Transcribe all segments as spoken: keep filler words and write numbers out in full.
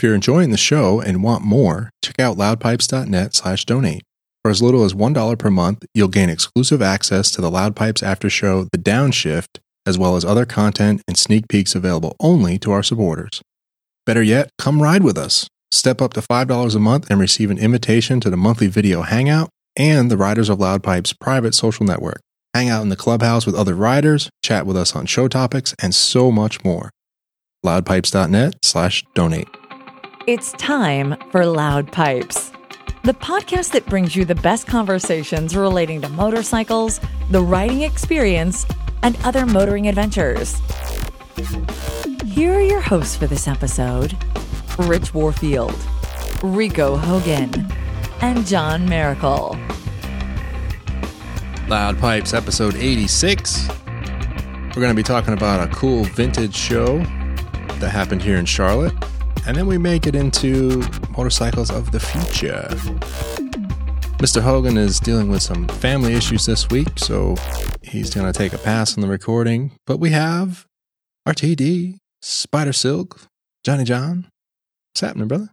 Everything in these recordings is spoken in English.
If you're enjoying the show and want more, check out loudpipes.net slash donate. For as little as one dollar per month, you'll gain exclusive access to the Loudpipes After Show, The Downshift, as well as other content and sneak peeks available only to our supporters. Better yet, come ride with us. Step up to five dollars a month and receive an invitation to the monthly video hangout and the Riders of Loudpipes private social network. Hang out in the clubhouse with other riders, chat with us on show topics, and so much more. Loudpipes.net slash donate. It's time for Loud Pipes, the podcast that brings you the best conversations relating to motorcycles, the riding experience, and other motoring adventures. Here are your hosts for this episode, Rich Warfield, Rico Hogan, and John Miracle. Loud Pipes, episode eighty-six. We're going to be talking about a cool vintage show that happened here in Charlotte, and then we make it into motorcycles of the future. Mister Hogan is dealing with some family issues this week, so he's going to take a pass on the recording. But we have R T D, Spider Silk, Johnny John. What's happening, brother?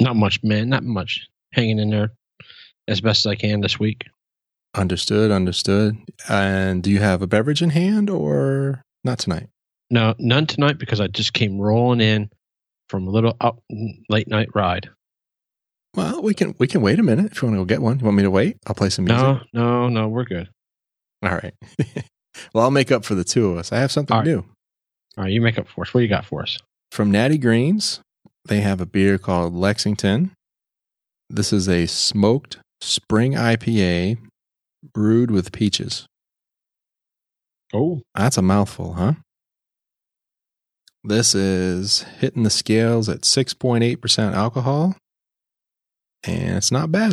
Not much, man. Not much. Hanging in there as best as I can this week. Understood, understood. And do you have a beverage in hand or not tonight? No, none tonight because I just came rolling in from a little up late night ride. Well, we can we can wait a minute if you want to go get one. You want me to wait? I'll play some music. No, no, no, we're good. All right. Well, I'll make up for the two of us. I have something All right. new. All right, you make up for us. What do you got for us? From Natty Greens, they have a beer called Lexington. This is a smoked spring I P A brewed with peaches. Oh, that's a mouthful, huh? This is hitting the scales at six point eight percent alcohol, and it's not bad.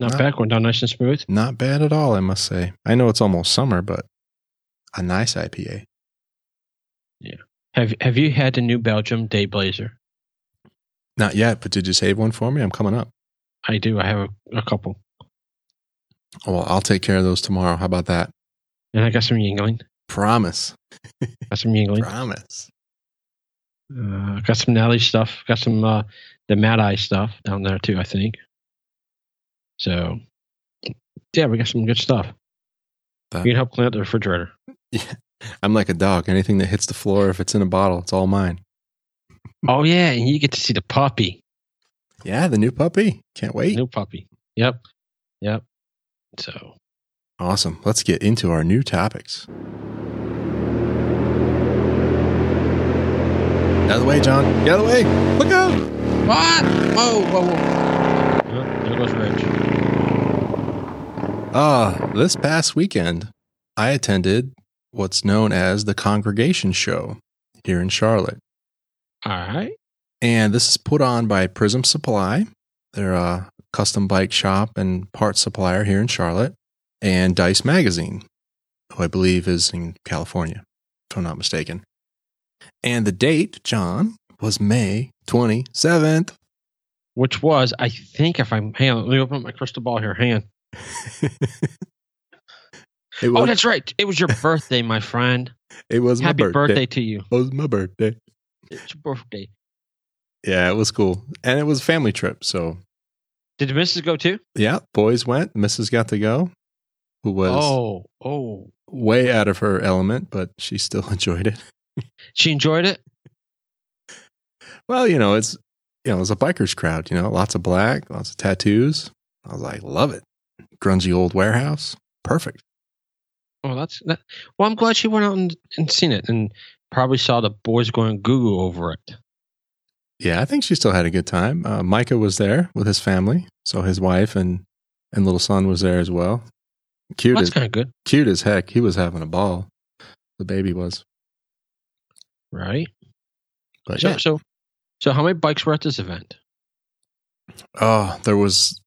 Not, not bad, going down nice and smooth. Not bad at all, I must say. I know it's almost summer, but a nice I P A. Yeah. Have Have you had the New Belgium Day Blazer? Not yet, but did you save one for me? I'm coming up. I do. I have a, a couple. Well, I'll take care of those tomorrow. How about that? And I got some Yuengling. Promise. Got some Yuengling. Promise. Uh, got some Nelly stuff. Got some uh, the Mad Eye stuff down there too, I think. So, yeah, we got some good stuff. That, you can help clean up the refrigerator. Yeah. I'm like a dog. Anything that hits the floor, if it's in a bottle, it's all mine. Oh, yeah, and you get to see the puppy. Yeah, the new puppy. Can't wait. New puppy. Yep. Yep. So awesome. Let's get into our new topics. Out of the way, John. Get out of the way. Look out. What? Whoa, whoa, whoa. Oh, there goes Rich. Ah, uh, this past weekend, I attended what's known as the Congregation Show here in Charlotte. All right. And this is put on by Prism Supply. They're a custom bike shop and parts supplier here in Charlotte. And Dice Magazine, who I believe is in California, if I'm not mistaken. And the date, John, was May twenty-seventh. Which was, I think, if I'm... Hang on, let me open up my crystal ball here. Hang on. was, oh, that's right. It was your birthday, my friend. It was Happy my birthday. Happy birthday to you. It was my birthday. It's your birthday. Yeah, it was cool. And it was a family trip, so... Did the missus go too? Yeah, boys went. Missus got to go, who was oh, oh. way out of her element, but she still enjoyed it. She enjoyed it? Well, you know, it's you know, it's a biker's crowd, you know, lots of black, lots of tattoos. I was like, love it. Grungy old warehouse. Perfect. Oh, that's that. Well, I'm glad she went out and, and seen it and probably saw the boys going goo-goo over it. Yeah, I think she still had a good time. Uh, Micah was there with his family, so his wife and, and little son was there as well. Cute. That's kind of good. Cute as heck. He was having a ball. The baby was. Right. But so, yeah. so, so how many bikes were at this event? Oh, there was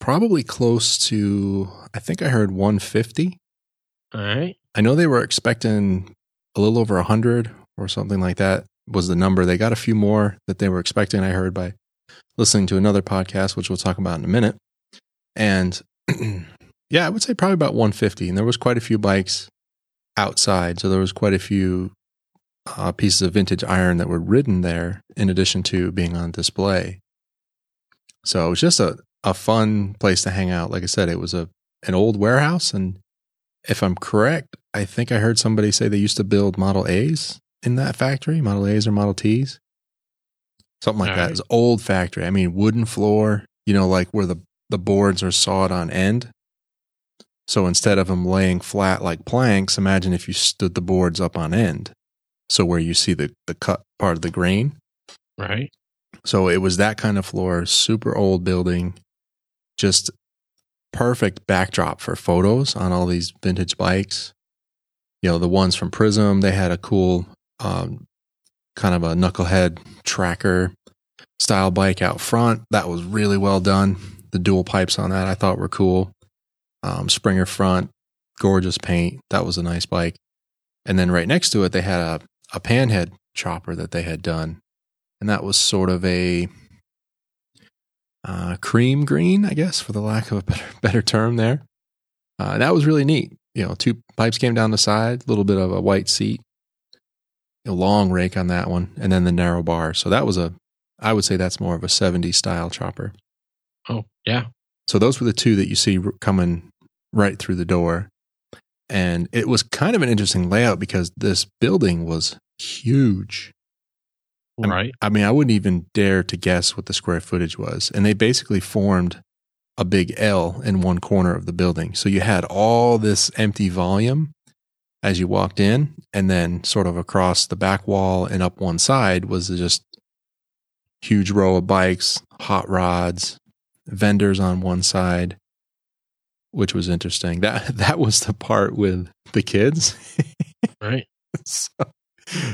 probably close to. I think I heard one hundred fifty. All right. I know they were expecting a little over one hundred or something like that. Was the number. They got a few more that they were expecting, I heard, by listening to another podcast, which we'll talk about in a minute. And yeah, I would say probably about one hundred fifty. And there was quite a few bikes outside. So there was quite a few uh, pieces of vintage iron that were ridden there in addition to being on display. So it was just a, a fun place to hang out. Like I said, it was a an old warehouse. And if I'm correct, I think I heard somebody say they used to build Model A's in that factory, Model A's or Model T's. Something like All that. Right. It was an old factory. I mean, wooden floor, you know, like where the, the boards are sawed on end. So instead of them laying flat like planks, imagine if you stood the boards up on end. So where you see the, the cut part of the grain. Right. So it was that kind of floor, super old building, just perfect backdrop for photos on all these vintage bikes. You know, the ones from Prism, they had a cool um, kind of a knucklehead tracker style bike out front. That was really well done. The dual pipes on that I thought were cool. Um, Springer front, gorgeous paint. That was a nice bike. And then right next to it, they had a, a panhead chopper that they had done. And that was sort of a uh, cream green, I guess, for the lack of a better, better term there. Uh, that was really neat. You know, two pipes came down the side, a little bit of a white seat, a long rake on that one, and then the narrow bar. So that was a, I would say that's more of a seventies style chopper. Oh, yeah. So those were the two that you see coming right through the door. And it was kind of an interesting layout because this building was huge. Right. I mean, I wouldn't even dare to guess what the square footage was. And they basically formed a big L in one corner of the building. So you had all this empty volume as you walked in, and then sort of across the back wall and up one side was just huge row of bikes, hot rods, vendors on one side, which was interesting. That that was the part with the kids. Right. So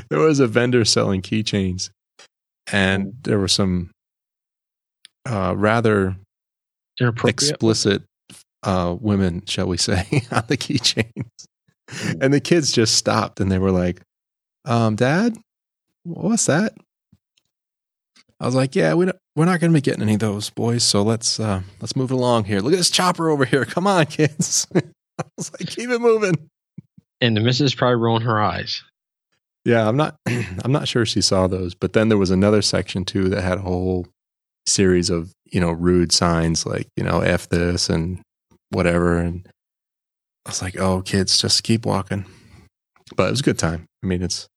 there was a vendor selling keychains. And there were some uh, rather explicit uh, women, shall we say, on the keychains. And the kids just stopped and they were like, um, Dad, what's that? I was like, yeah, we don't, we're not going to be getting any of those, boys. So let's uh, let's move along here. Look at this chopper over here. Come on, kids. I was like, keep it moving. And the missus probably rolling her eyes. Yeah, I'm not I'm not sure she saw those, but then there was another section too that had a whole series of, you know, rude signs like, you know, F this and whatever, and I was like, "Oh, kids, just keep walking." But it was a good time. I mean, it's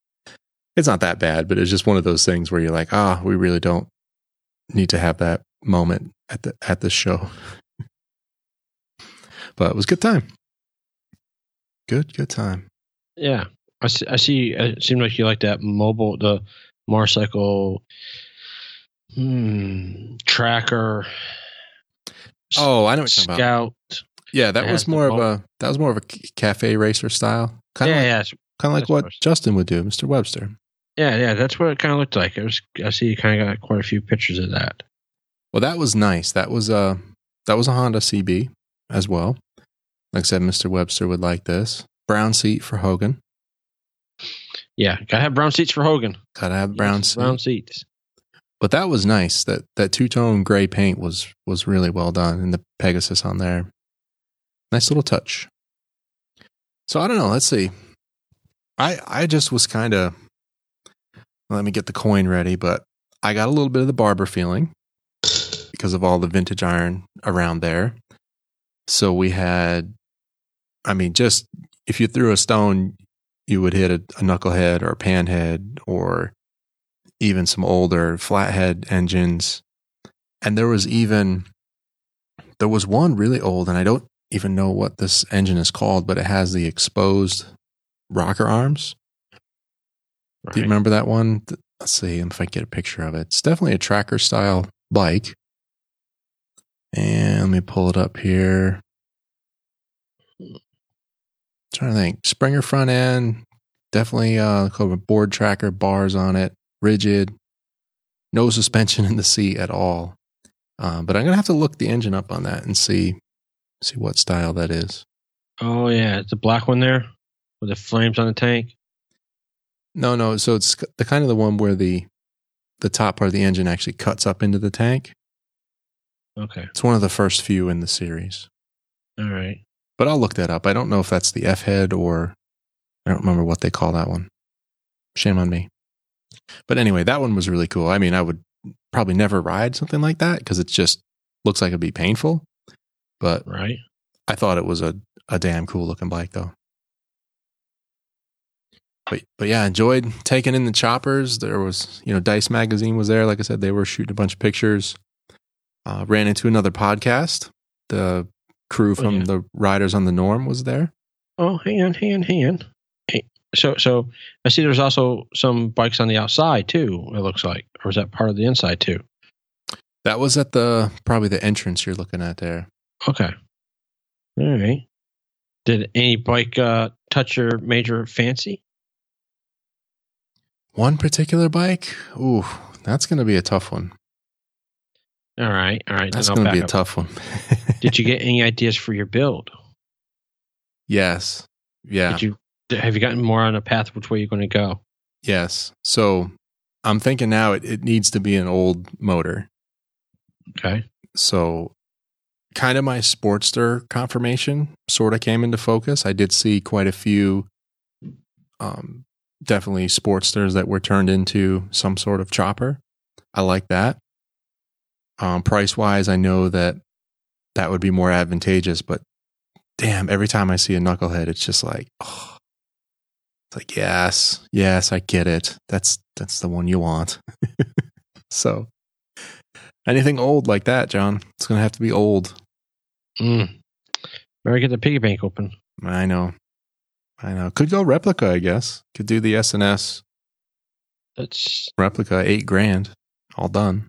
it's not that bad, but it's just one of those things where you're like, "Ah, we really don't need to have that moment at the at this show." But it was a good time. Good, good time. Yeah. I see, I see. It seemed like you like that mobile, the motorcycle hmm, tracker. Oh, I know what you're talking about. Scout. Yeah, that was more of a that was more of a cafe racer style. Kind of yeah, like, yeah. Kind of like what Justin would do, Mister Webster. Yeah, yeah. That's what it kind of looked like. It was. I see. You kind of got quite a few pictures of that. Well, that was nice. That was a that was a Honda C B as well. Like I said, Mister Webster would like this brown seat for Hogan. Yeah, gotta have brown seats for Hogan. Gotta have brown yes, seats. Brown seats. But that was nice. That that two tone gray paint was was really well done, and the Pegasus on there, nice little touch. So I don't know. Let's see. I I just was kind of. Let me get the coin ready, but I got a little bit of the Barber feeling because of all the vintage iron around there. So we had, I mean, just if you threw a stone, you would hit a, a knucklehead or a panhead or even some older flathead engines. And there was even, there was one really old, and I don't even know what this engine is called, but it has the exposed rocker arms. Right. Do you remember that one? Let's see if I can get a picture of it. It's definitely a tracker style bike. And let me pull it up here. Trying to think. Springer front end, definitely uh, called a board tracker, bars on it, rigid, no suspension in the seat at all. Um, but I'm gonna have to look the engine up on that and see see what style that is. Oh yeah, it's a black one there with the flames on the tank. No, no. So it's the kind of the one where the the top part of the engine actually cuts up into the tank. Okay, it's one of the first few in the series. All right. But I'll look that up. I don't know if that's the F-head or I don't remember what they call that one. Shame on me. But anyway, that one was really cool. I mean, I would probably never ride something like that because it just looks like it'd be painful. But right. I thought it was a, a damn cool looking bike though. But, but yeah, enjoyed taking in the choppers. There was, you know, Dice Magazine was there. Like I said, they were shooting a bunch of pictures. Uh, ran into another podcast. The crew from oh, yeah. the Riders on the Norm was there. Oh, hang on, hang on, hang on. Hey, so, so I see there's also some bikes on the outside too, it looks like. Or is that part of the inside too? That was at the, probably the entrance you're looking at there. Okay. All right. Did any bike uh, touch your major fancy? One particular bike? Ooh, that's going to be a tough one. All right. All right. That's going to be a tough one. Did you get any ideas for your build? Yes. Yeah. Did you, have you gotten more on a path which way you're going to go? Yes. So I'm thinking now it, it needs to be an old motor. Okay. So kind of my Sportster conformation sort of came into focus. I did see quite a few um, definitely Sportsters that were turned into some sort of chopper. I like that. Um, price-wise, I know that that would be more advantageous, but damn, every time I see a knucklehead, it's just like, oh, it's like, yes, yes, I get it. That's, that's the one you want. So anything old like that, John, it's going to have to be old. Mm. Better get the piggy bank open. I know. I know. Could go replica, I guess. Could do the S and S. That's replica, eight grand, all done.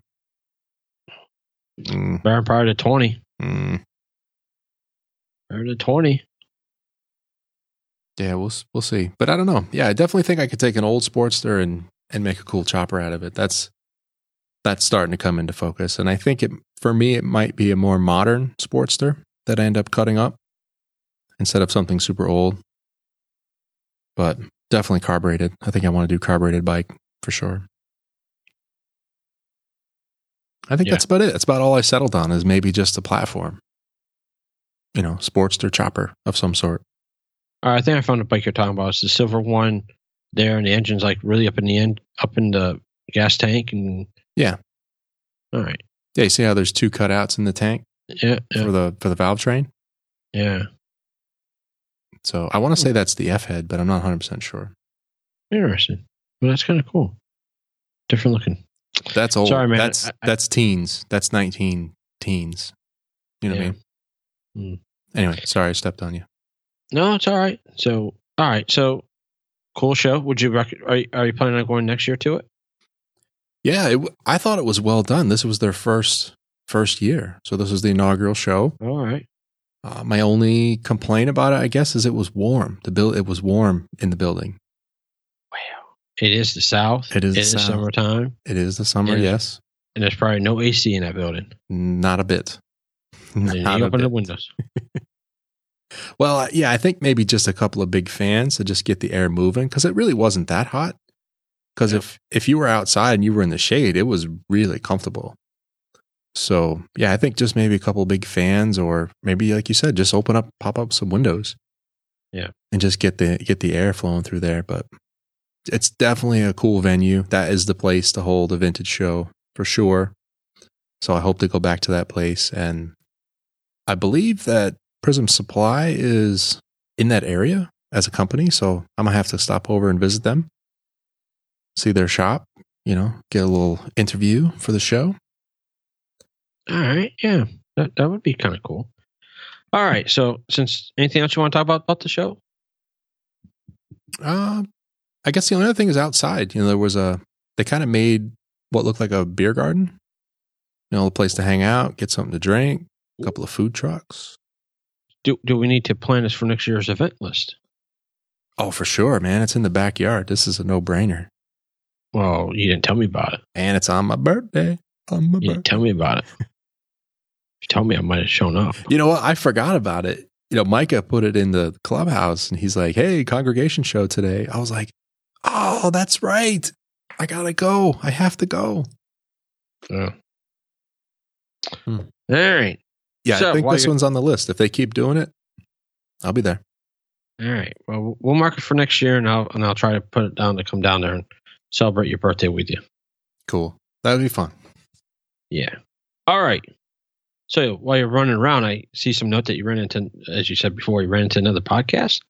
Mm. Better prior to twenty. Mm. Better to twenty. Yeah, we'll we'll see. But I don't know. Yeah, I definitely think I could take an old Sportster and and make a cool chopper out of it. That's that's starting to come into focus, and I think it for me it might be a more modern Sportster that I end up cutting up instead of something super old. But definitely carbureted. I think I want to do carbureted bike for sure. I think yeah. that's about it. That's about all I settled on is maybe just a platform. You know, Sportster chopper of some sort. All right, I think I found the bike you're talking about. It's the silver one there, and the engine's like really up in the end, up in the gas tank. And yeah. All right. Yeah, you see how there's two cutouts in the tank? Yeah. yeah. For the for the valve train? Yeah. So I want to say that's the F-head, but I'm not one hundred percent sure. Interesting. Well, that's kind of cool. Different looking. That's old. Sorry, man. That's, I, I, that's teens. That's nineteen teens. You know yeah. what I mean? Mm. Anyway, sorry I stepped on you. No, it's all right. So, all right. So, cool show. Would you rec- are, you, are you planning on going next year to it? Yeah. It, I thought it was well done. This was their first first year. So, this was the inaugural show. All right. Uh, my only complaint about it, I guess, is it was warm. The build, it was warm in the building. Wow! It is the South. It is, it the is South. Summertime. It is the summer. And yes, and there's probably no A C in that building. Not a bit. Not and you open the windows. Well, yeah, I think maybe just a couple of big fans to just get the air moving because it really wasn't that hot. Because yeah. if if you were outside and you were in the shade, it was really comfortable. So, yeah, I think just maybe a couple of big fans or maybe, like you said, just open up, pop up some windows. Yeah. And just get the get the air flowing through there. But it's definitely a cool venue. That is the place to hold a vintage show for sure. So I hope to go back to that place. And I believe that Prism Supply is in that area as a company. So I'm going to have to stop over and visit them, see their shop, you know, get a little interview for the show. All right, yeah, that that would be kind of cool. All right, so since anything else you want to talk about about the show? Uh, I guess the only other thing is outside. You know, there was a, they kind of made what looked like a beer garden. You know, a place to hang out, get something to drink, a couple of food trucks. Do do we need to plan this for next year's event list? Oh, for sure, man. It's in the backyard. This is a no-brainer. Well, you didn't tell me about it. And it's on my birthday. On my you birthday. Didn't tell me about it. You told me I might have shown up. You know what? I forgot about it. You know, Micah put it in the clubhouse and he's like, hey, Congregation Show today. I was like, oh, that's right. I got to go. I have to go. Yeah. Hmm. All right. Yeah, so, I think this you- one's on the list. If they keep doing it, I'll be there. All right. Well, we'll mark it for next year, and I'll and I'll try to put it down to come down there and celebrate your birthday with you. Cool. That would be fun. Yeah. All right. So while you're running around, I see some note that you ran into, as you said before, you ran into another podcast.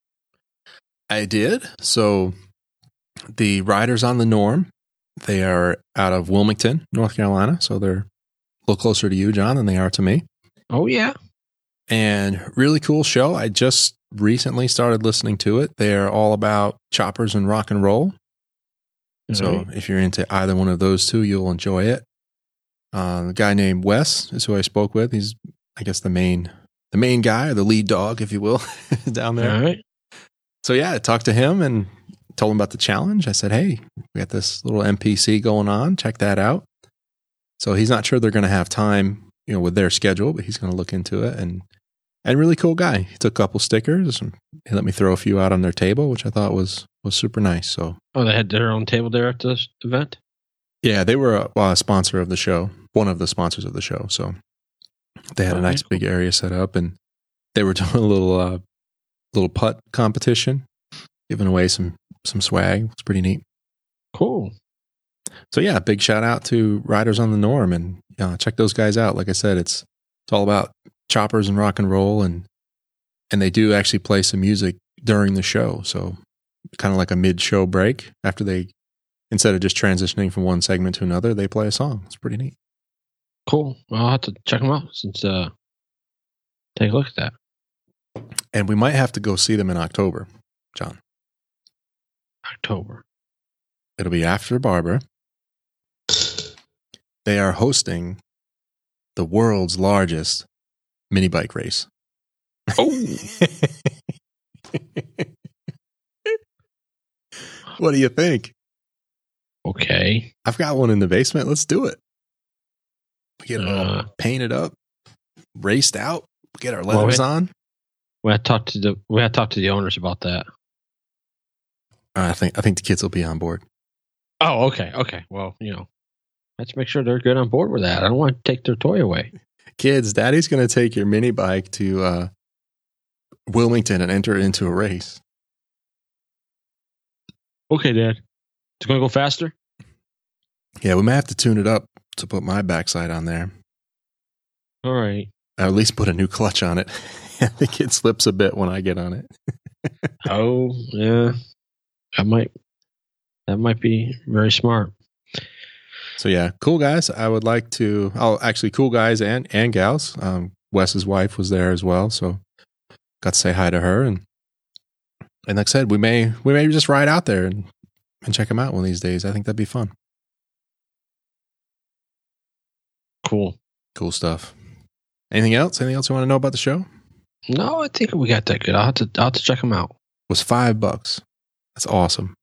I did. So the Riders on the Norm, they are out of Wilmington, North Carolina. So they're a little closer to you, John, than they are to me. Oh, yeah. And really cool show. I just recently started listening to it. They're all about choppers and rock and roll. Mm-hmm. So if you're into either one of those two, you'll enjoy it. Uh, a guy named Wes is who I spoke with. He's, I guess, the main the main guy, or the lead dog, if you will, down there. All right. So, yeah, I talked to him and told him about the challenge. I said, hey, we got this little M P C going on. Check that out. So he's not sure they're going to have time, you know, with their schedule, but he's going to look into it. And and really cool guy. He took a couple stickers and he let me throw a few out on their table, which I thought was, was super nice. So, oh, they had their own table there at this event? Yeah, they were a, a sponsor of the show, one of the sponsors of the show. So they had okay. a nice big area set up, and they were doing a little uh, little putt competition, giving away some, some swag. It's pretty neat. Cool. So yeah, big shout out to Riders on the Norm, and uh, check those guys out. Like I said, it's it's all about choppers and rock and roll, and and they do actually play some music during the show. So kind of like a mid-show break after they, instead of just transitioning from one segment to another, they play a song. It's pretty neat. Cool. Well, I'll have to check them out since uh, take a look at that. And we might have to go see them in October, John. October. It'll be after Barber. They are hosting the world's largest mini bike race. Oh. What do you think? Okay. I've got one in the basement. Let's do it. We get it all uh, painted up, raced out, we get our letters well, we, on. We had talked to the we had talked to the owners about that. I think I think the kids will be on board. Oh, okay. Okay. Well, you know, let's make sure they're good on board with that. I don't want to take their toy away. Kids, Daddy's going to take your mini bike to uh, Wilmington and enter into a race. Okay, Dad. It's going to go faster? Yeah, we may have to tune it up to put my backside on there. All right. Or at least put a new clutch on it. I think it slips a bit when I get on it. Oh, yeah. I might. That might be very smart. So, yeah. Cool guys. I would like to... Oh, actually, cool guys and, and gals. Um, Wes's wife was there as well, so got to say hi to her. And and like I said, we may, we may just ride out there and and check them out one of these days. I think that'd be fun. Cool. Cool stuff. Anything else? Anything else you want to know about the show? No, I think we got that good. I'll have to, I'll have to check them out. It was five bucks. That's awesome.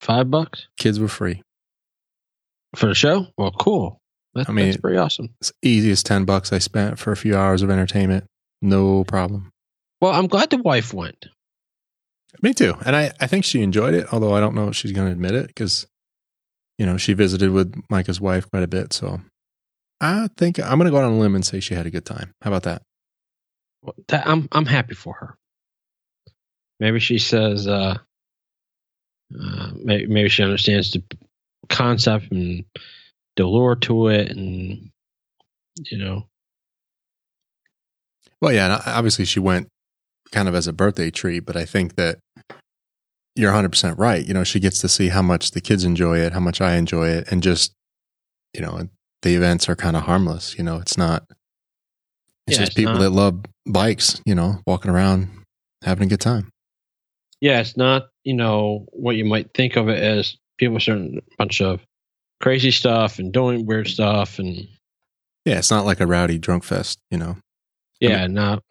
Five bucks? Kids were free. For the show? Well, cool. That, I mean, that's pretty awesome. It's easy as ten bucks I spent for a few hours of entertainment. No problem. Well, I'm glad the wife went. Me too. And I, I think she enjoyed it, although I don't know if she's going to admit it because, you know, she visited with Micah's wife quite a bit. So I think I'm going to go out on a limb and say she had a good time. How about that? Well, that I'm I'm happy for her. Maybe she says, uh, uh, maybe, maybe she understands the concept and the lure to it and, you know. Well, yeah, and obviously she went kind of as a birthday treat, but I think that you're one hundred percent right. You know, she gets to see how much the kids enjoy it, how much I enjoy it, and just, you know, the events are kind of harmless. You know, it's not, it's yeah, just it's people not, that love bikes, you know, walking around, having a good time. Yeah, it's not, you know, what you might think of it as people doing a bunch of crazy stuff and doing weird stuff. And yeah, it's not like a rowdy drunk fest, you know. Yeah, I mean, not.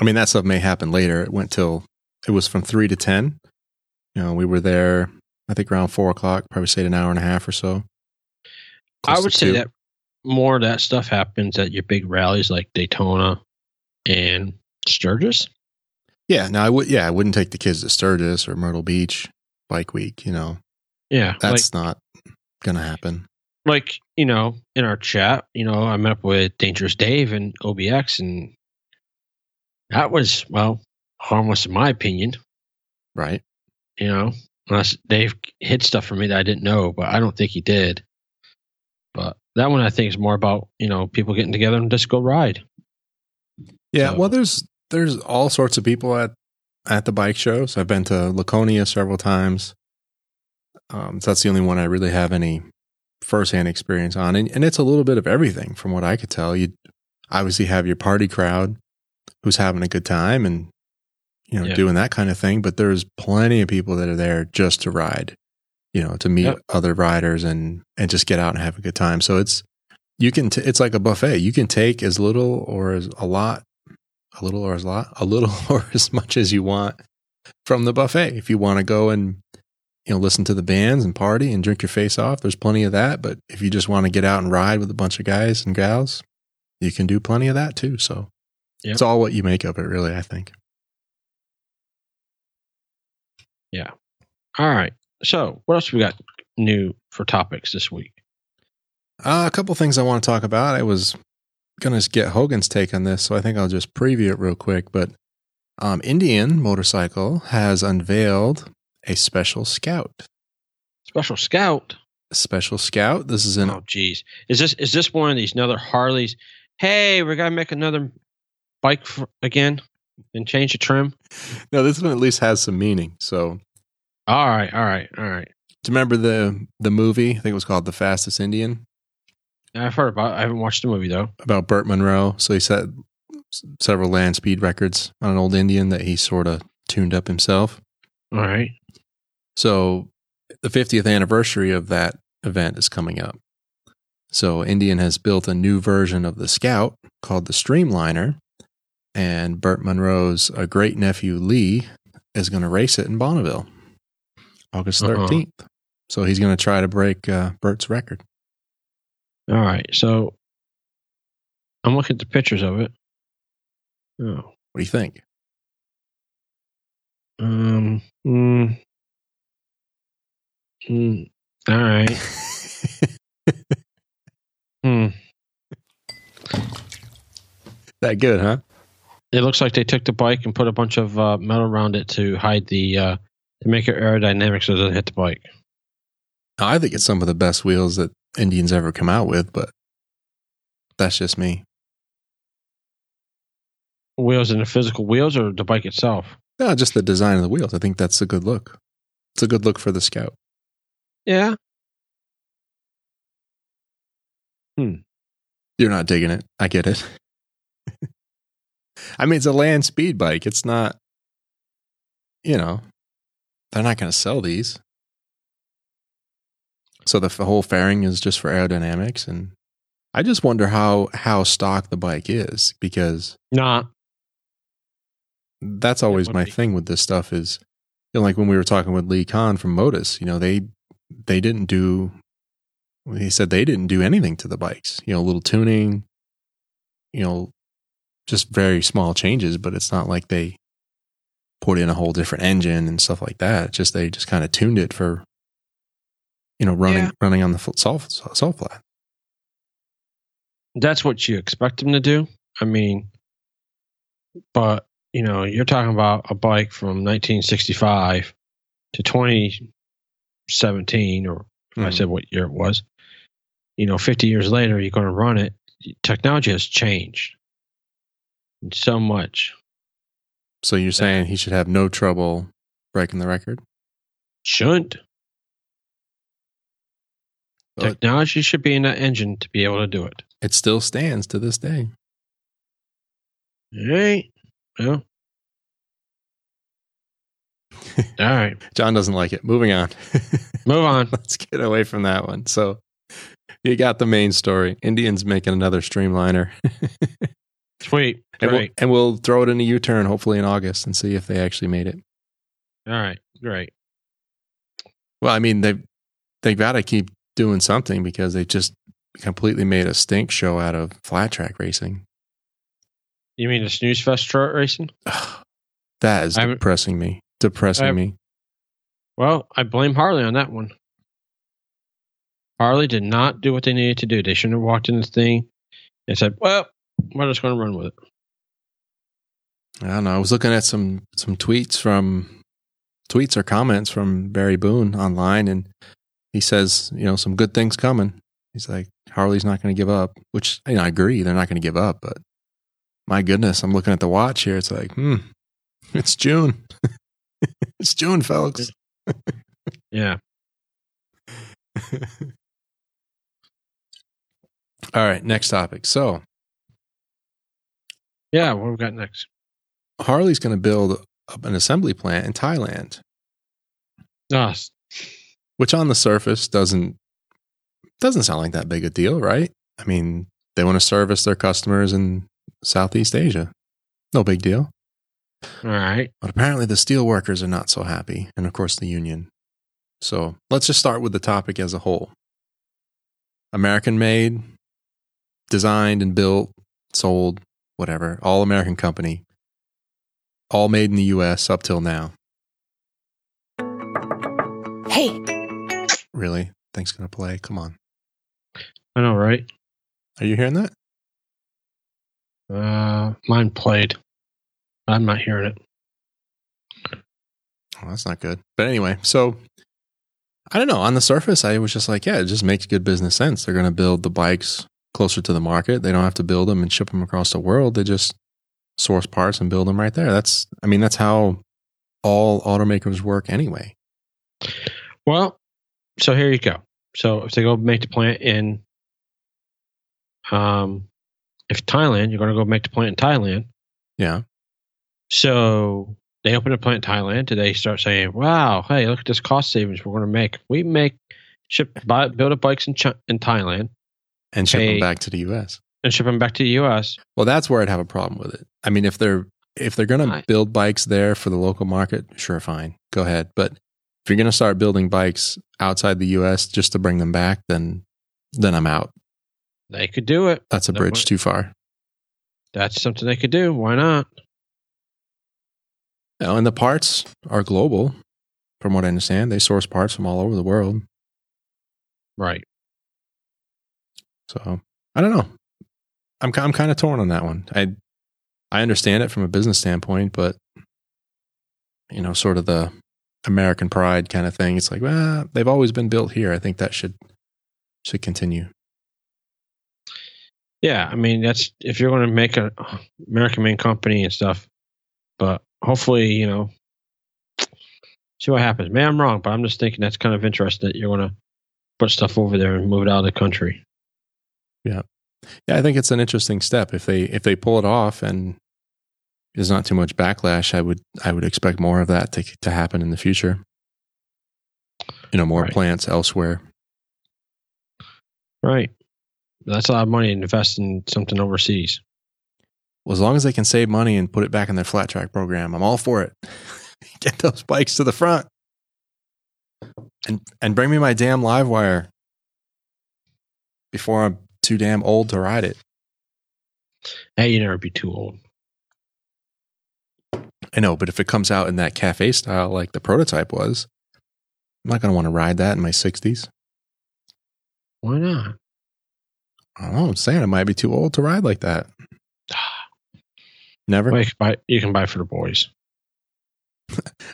I mean, that stuff may happen later. It went till, it was from three to ten. You know, we were there, I think around four o'clock, probably stayed an hour and a half or so. I would say two. That more of that stuff happens at your big rallies like Daytona and Sturgis. Yeah. Now I would, yeah, I wouldn't take the kids to Sturgis or Myrtle Beach Bike Week, you know. Yeah. That's like, not going to happen. Like, you know, in our chat, you know, I met up with Dangerous Dave and O B X, and that was, well, harmless in my opinion. Right. You know, unless Dave hid stuff from me that I didn't know, but I don't think he did. But that one I think is more about, you know, people getting together and just go ride. Yeah. So. Well, there's, there's all sorts of people at, at the bike shows. I've been to Laconia several times. Um, so that's the only one I really have any firsthand experience on. And, and it's a little bit of everything from what I could tell. You obviously have your party crowd who's having a good time and, you know, yeah. doing that kind of thing. But there's plenty of people that are there just to ride, you know, to meet yep. other riders and, and just get out and have a good time. So it's, you can, t- it's like a buffet. You can take as little or as a lot, a little or as lot, a little or as much as you want from the buffet. If you want to go and, you know, listen to the bands and party and drink your face off, there's plenty of that. But if you just want to get out and ride with a bunch of guys and gals, you can do plenty of that too. So yep. it's all what you make of it, really, I think. Yeah. All right. So what else we got new for topics this week? Uh, a couple things I want to talk about. I was going to get Hogan's take on this, so I think I'll just preview it real quick. But um, Indian Motorcycle has unveiled a special Scout. Special Scout? A special Scout. This is an... Oh, geez. Is this is this one of these another Harleys? Hey, we're going to make another bike for, again and change the trim? No, this one at least has some meaning, so... All right, all right, all right. Do you remember the the movie? I think it was called The Fastest Indian. I've heard about it. I haven't watched the movie, though. About Burt Munro. So he set several land speed records on an old Indian that he sort of tuned up himself. All right. So the fiftieth anniversary of that event is coming up. So Indian has built a new version of the Scout called the Streamliner. And Burt Munro's a great nephew, Lee, is going to race it in Bonneville. August thirteenth. Uh-huh. So he's going to try to break uh, Burt's record. All right. So I'm looking at the pictures of it. Oh, what do you think? Um, mm, mm, all right. Hmm. That good, huh? It looks like they took the bike and put a bunch of uh, metal around it to hide the... Uh, to make it aerodynamic so it doesn't hit the bike. I think it's some of the best wheels that Indian's ever come out with, but that's just me. Wheels in the physical wheels or the bike itself? No, just the design of the wheels. I think that's a good look. It's a good look for the Scout. Yeah. Hmm. You're not digging it. I get it. I mean, it's a land speed bike. It's not, you know... They're not going to sell these. So the, f- the whole fairing is just for aerodynamics. And I just wonder how, how stock the bike is, because nah. that's always my be. thing with this stuff is, you know, like when we were talking with Lee Khan from Motus, you know, they, they didn't do, he said they didn't do anything to the bikes, you know, a little tuning, you know, just very small changes, but it's not like they put in a whole different engine and stuff like that. It's just they just kind of tuned it for, you know, running yeah. running on the salt salt flat. That's what you expect them to do. I mean, but you know, you're talking about a bike from nineteen sixty-five to twenty seventeen, or mm-hmm. I said what year it was. You know, fifty years later, you're going to run it. Technology has changed so much. So you're saying he should have no trouble breaking the record? Shouldn't. But technology should be in that engine to be able to do it. It still stands to this day. All right. Well. All right. John doesn't like it. Moving on. Move on. Let's get away from that one. So you got the main story. Indian's making another Streamliner. Sweet. And, right. we'll, and we'll throw it in a U-turn, hopefully in August, and see if they actually made it. All right. Great. Well, I mean, they've, they've got to keep doing something because they just completely made a stink show out of flat track racing. You mean a snooze fest short racing? That is depressing I, me. Depressing I, me. Well, I blame Harley on that one. Harley did not do what they needed to do. They shouldn't have walked in this thing and said, well, we're just going to run with it. I don't know. I was looking at some some tweets from tweets or comments from Barry Boone online, and he says, you know, some good things coming. He's like, Harley's not going to give up, which, you know, I agree. They're not going to give up, but my goodness, I'm looking at the watch here. It's like, hmm, it's June. It's June, folks. Yeah. All right, next topic. So. Yeah, what do we got next? Harley's going to build an assembly plant in Thailand. Ah. Which on the surface doesn't doesn't sound like that big a deal, right? I mean, they want to service their customers in Southeast Asia. No big deal. All right. But apparently the steel workers are not so happy, and of course the union. So let's just start with the topic as a whole. American-made, designed and built, sold, whatever, all-American company, all made in the U S up till now. Hey. Really? Thing's going to play? Come on. I know, right? Are you hearing that? Uh, mine played. I'm not hearing it. Well, that's not good. But anyway, so I don't know. On the surface, I was just like, yeah, it just makes good business sense. They're going to build the bikes closer to the market. They don't have to build them and ship them across the world. They just source parts and build them right there. That's, I mean, that's how all automakers work anyway. Well, so here you go. So if they go make the plant in, um, if Thailand, you're going to go make the plant in Thailand. Yeah. So they open a plant in Thailand. Do they start saying, wow, hey, look at this cost savings we're going to make. We make, ship, buy, build up bikes in China, in Thailand. And ship hey, them back to the U S. And ship them back to the U S. Well, that's where I'd have a problem with it. I mean, if they're, if they're going to build bikes there for the local market, sure, fine. Go ahead. But if you're going to start building bikes outside the U S just to bring them back, then then I'm out. They could do it. That's a bridge too far. That's something they could do. Why not? Well, and the parts are global, from what I understand. They source parts from all over the world. Right. So, I don't know. I'm I'm kind of torn on that one. I I understand it from a business standpoint, but, you know, sort of the American pride kind of thing. It's like, well, they've always been built here. I think that should should continue. Yeah, I mean, that's if you're going to make an American-made company and stuff, but hopefully, you know, see what happens. Maybe I'm wrong, but I'm just thinking that's kind of interesting that you're going to put stuff over there and move it out of the country. Yeah. Yeah, I think it's an interesting step. If they if they pull it off and there's not too much backlash, I would I would expect more of that to to happen in the future. You know, more right. plants elsewhere. Right. That's a lot of money to invest in something overseas. Well, as long as they can save money and put it back in their flat track program, I'm all for it. Get those bikes to the front. And and bring me my damn live wire before I'm too damn old to ride it. Hey, you never be too old. I know, but if it comes out in that cafe style like the prototype was, I'm not going to want to ride that in my sixties. Why not? I don't know. I'm saying I might be too old to ride like that. Never? Well, you can buy, you can buy for the boys.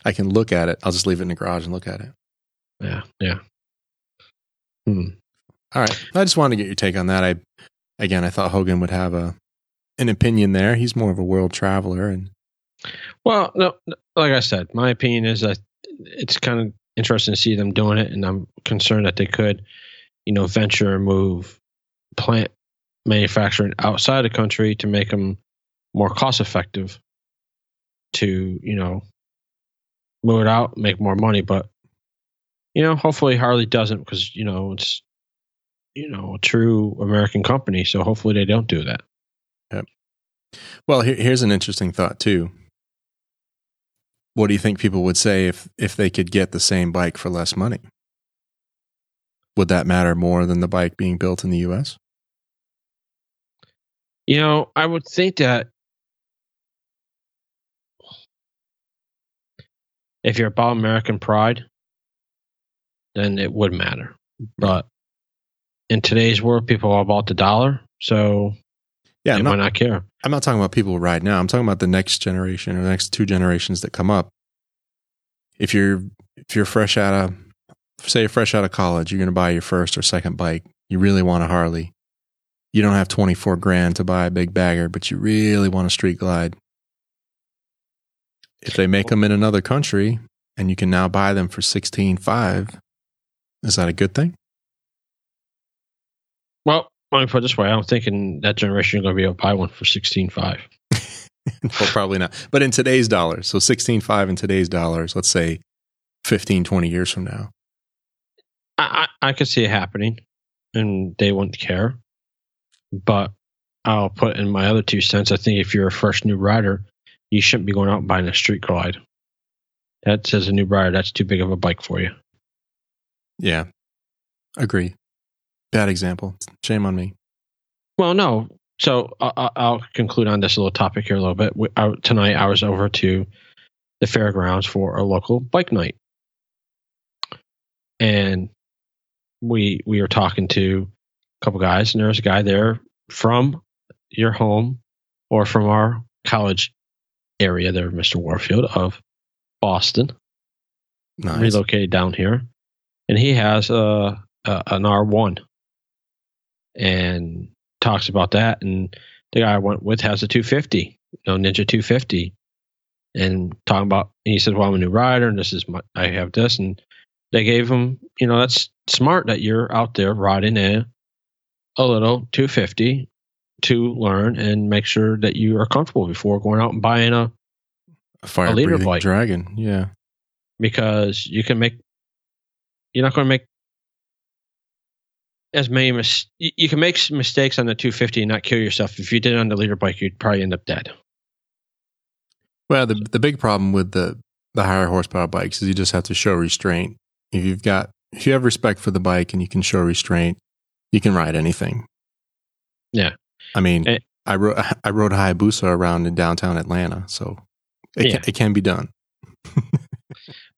I can look at it. I'll just leave it in the garage and look at it. Yeah, yeah. Hmm. All right. I just wanted to get your take on that. I, again, I thought Hogan would have a an opinion there. He's more of a world traveler, and well, no, like I said, my opinion is that it's kind of interesting to see them doing it, and I'm concerned that they could, you know, venture and move plant manufacturing outside the country to make them more cost effective. To you know, move it out, make more money, but you know, hopefully Harley doesn't because you know it's. You know, a true American company. So hopefully they don't do that. Yep. Well, here, here's an interesting thought too. What do you think people would say if, if they could get the same bike for less money? Would that matter more than the bike being built in the U S? You know, I would think that if you're about American pride, then it would matter. But in today's world, people are about the dollar, so yeah, they not, might not care. I'm not talking about people right now. I'm talking about the next generation or the next two generations that come up. if you're if you're fresh out of say fresh out of college, you're going to buy your first or second bike. You really want a Harley. You don't have twenty-four grand to buy a big bagger, but you really want a Street Glide. If they make them in another country and you can now buy them for sixteen five, is that a good thing? Well, let me put it this way. I'm thinking that generation is going to be able to buy one for sixteen five. Well, probably not. But in today's dollars, so sixteen five in today's dollars, let's say fifteen, twenty years from now. I, I, I could see it happening and they wouldn't care. But I'll put in my other two cents. I think if you're a first new rider, you shouldn't be going out and buying a Street Glide. That says a new rider, that's too big of a bike for you. Yeah, agree. Bad example. Shame on me. Well, no. So I'll, I'll conclude on this little topic here a little bit. We, I, tonight I was over to the fairgrounds for a local bike night. And we we were talking to a couple guys, and there was a guy there from your home or from our college area there, Mister Warfield of Boston. Nice. Relocated down here. And he has a, a an R one and talks about that. And the guy I went with has a two fifty, no Ninja two fifty. And talking about, and he said, well, I'm a new rider and this is my, I have this. And they gave him, you know, that's smart that you're out there riding a, a little two fifty to learn and make sure that you are comfortable before going out and buying a, a fire a leader bike. Dragon. Yeah. Because you can make, you're not going to make as many mis- you can make mistakes on the two fifty and not kill yourself. If you did it on the leader bike, you'd probably end up dead. Well, the the big problem with the, the higher horsepower bikes is you just have to show restraint. If you've got if you have respect for the bike and you can show restraint, you can ride anything. Yeah, I mean, it, I rode I rode Hayabusa around in downtown Atlanta, so it yeah. can, it can be done.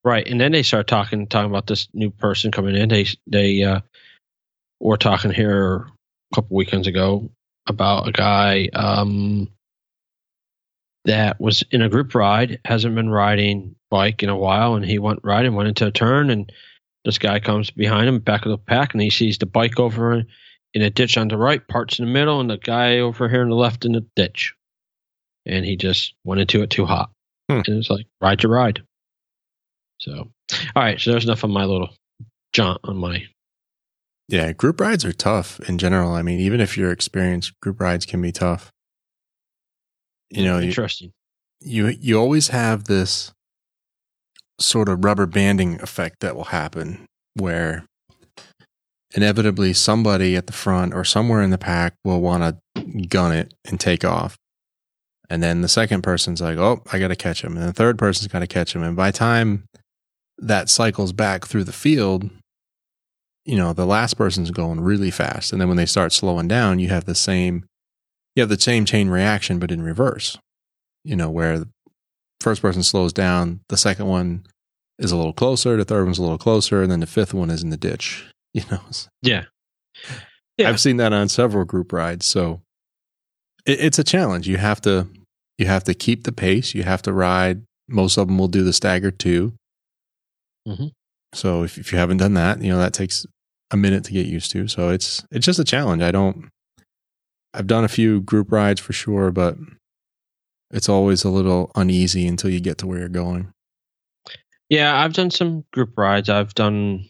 Right, and then they start talking talking about this new person coming in. They they uh, were talking here a couple weekends ago about a guy um, that was in a group ride, hasn't been riding bike in a while, and he went riding, went into a turn, and this guy comes behind him, back of the pack, and he sees the bike over in a ditch on the right, parts in the middle, and the guy over here on the left in the ditch. And he just went into it too hot. Hmm. And it's like, ride your ride. So, all right. So there's enough on my little jaunt on my. Yeah. Group rides are tough in general. I mean, even if you're experienced, group rides can be tough. You know, interesting. You, you, you always have this sort of rubber banding effect that will happen where inevitably somebody at the front or somewhere in the pack will want to gun it and take off. And then the second person's like, oh, I got to catch him. And the third person's got to catch him. And by time that cycles back through the field, you know, the last person's going really fast. And then when they start slowing down, you have the same, you have the same chain reaction, but in reverse, you know, where the first person slows down, the second one is a little closer, the third one's a little closer, and then the fifth one is in the ditch, you know? Yeah. Yeah. I've seen that on several group rides. So it, it's a challenge. You have to, you have to keep the pace. You have to ride. Most of them will do the stagger too. Mm-hmm. So if, if you haven't done that, you know, that takes a minute to get used to. So it's, it's just a challenge. I don't, I've done a few group rides for sure, but it's always a little uneasy until you get to where you're going. Yeah. I've done some group rides. I've done,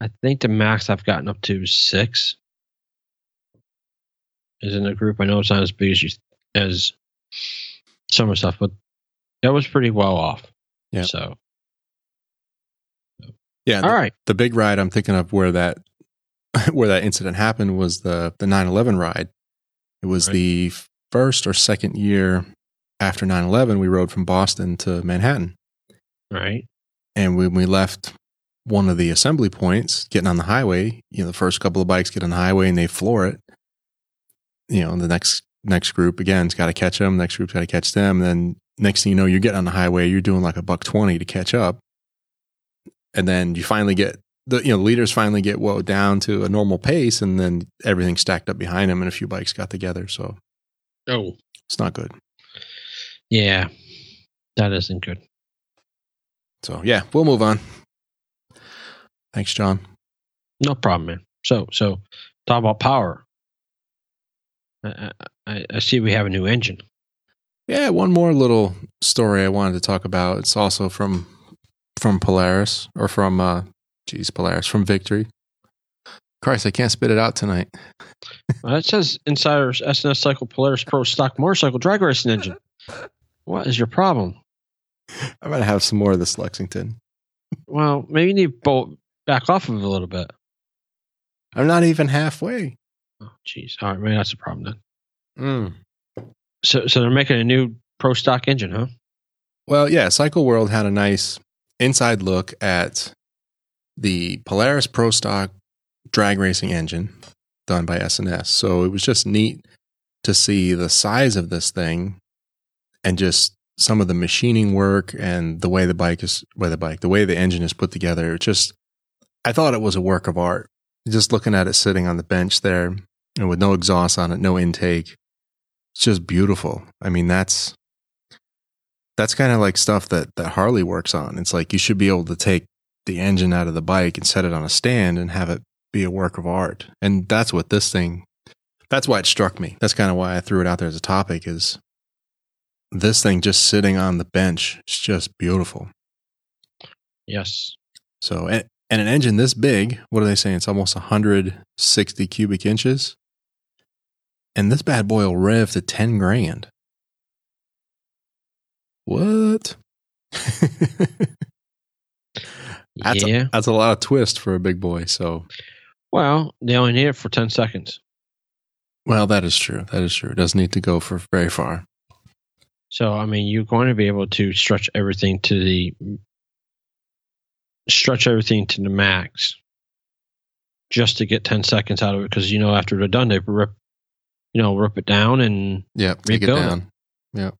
I think the max I've gotten up to six is in a group. I know it's not as big as you, as summer stuff, but that was pretty well off. Yeah. So. Yeah. All the, right. The big ride I'm thinking of where that where that incident happened was the the nine eleven ride. It was right. The first or second year after nine eleven. We rode from Boston to Manhattan. Right. And when we left one of the assembly points, getting on the highway, you know, the first couple of bikes get on the highway and they floor it. You know, the next next group again's got to catch them. Next group's got to catch them. And then next thing you know, you get on the highway, you're doing like a buck twenty to catch up. And then you finally get the, you know, leaders finally get whoa down to a normal pace, and then everything stacked up behind them and a few bikes got together. So, oh, it's not good. Yeah, that isn't good. So yeah, we'll move on. Thanks, John. No problem, man. So, so talk about power. I, I, I see we have a new engine. Yeah, one more little story I wanted to talk about. It's also from from Polaris, or from, uh, geez, Polaris, from Victory. Christ, I can't spit it out tonight. Well, it says Insider S and S Cycle Polaris Pro Stock Motorcycle Drag Racing Engine. What is your problem? I'm going to have some more of this, Lexington. Well, maybe you need to back off of it a little bit. I'm not even halfway. Oh, geez. All right, maybe that's a problem then. Mm. So, so they're making a new pro stock engine, huh? Well, yeah. Cycle World had a nice inside look at the Polaris Pro Stock drag racing engine done by S and S. So it was just neat to see the size of this thing and just some of the machining work and the way the bike is, way the bike, the way the engine is put together. It just, I thought it was a work of art. Just looking at it sitting on the bench there and with no exhaust on it, no intake. It's just beautiful. I mean, that's, that's kind of like stuff that, that Harley works on. It's like, you should be able to take the engine out of the bike and set it on a stand and have it be a work of art. And that's what this thing, that's why it struck me. That's kind of why I threw it out there as a topic, is this thing just sitting on the bench. It's just beautiful. Yes. So, and, And an engine this big, what are they saying? It's almost one hundred sixty cubic inches. And this bad boy will rev to ten grand. What? that's, yeah. a, that's a lot of twist for a big boy. So, well, they only need it for ten seconds. Well, that is true. That is true. It doesn't need to go for very far. So, I mean, you're going to be able to stretch everything to the... stretch everything to the max just to get ten seconds out of it, because you know after they're done they rip you know rip it down and yeah take it down it. yeah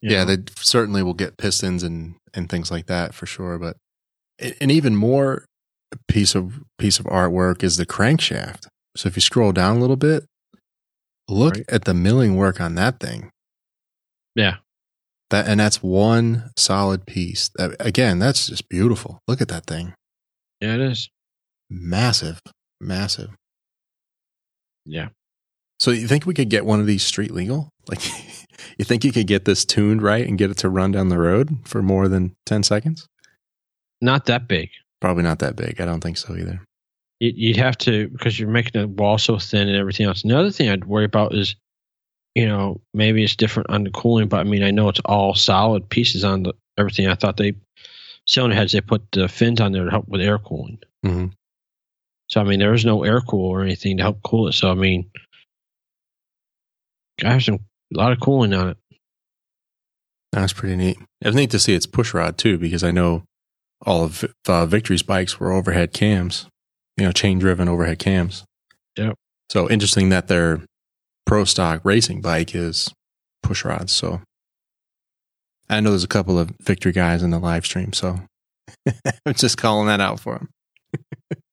you yeah know. They certainly will get pistons and and things like that for sure, but an even more piece of piece of artwork is the crankshaft. So if you scroll down a little bit, look right. at the milling work on that thing. Yeah. That, and that's one solid piece. That, again, that's just beautiful. Look at that thing. Yeah, it is. Massive. Massive. Yeah. So you think we could get one of these street legal? Like, you think you could get this tuned right and get it to run down the road for more than ten seconds? Not that big. Probably not that big. I don't think so either. You'd have to, because you're making the wall so thin and everything else. Another thing I'd worry about is, you know, maybe it's different on the cooling, but I mean, I know it's all solid pieces on the, everything. I thought they, cylinder heads, they put the fins on there to help with air cooling. Mm-hmm. So, I mean, there is no air cool or anything to help cool it. So, I mean, I have some, a lot of cooling on it. That's pretty neat. It was neat to see its push rod too, because I know all of uh, Victory's bikes were overhead cams, you know, chain driven overhead cams. Yep. So interesting that they're, pro stock racing bike is push rods. So I know there's a couple of Victory guys in the live stream, so I'm just calling that out for them.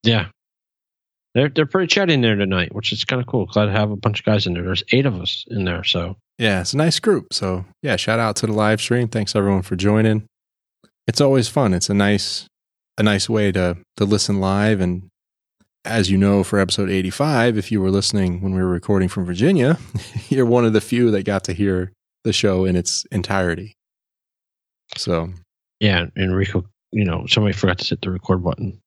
Yeah. They're, they're pretty chatty in there tonight, which is kind of cool. Glad to have a bunch of guys in there. There's eight of us in there. So yeah, it's a nice group. So yeah, shout out to the live stream. Thanks everyone for joining. It's always fun. It's a nice, a nice way to, to listen live. And as you know, for episode eighty-five, if you were listening when we were recording from Virginia, you're one of the few that got to hear the show in its entirety. So, yeah, and Rico, you know, somebody forgot to hit the record button.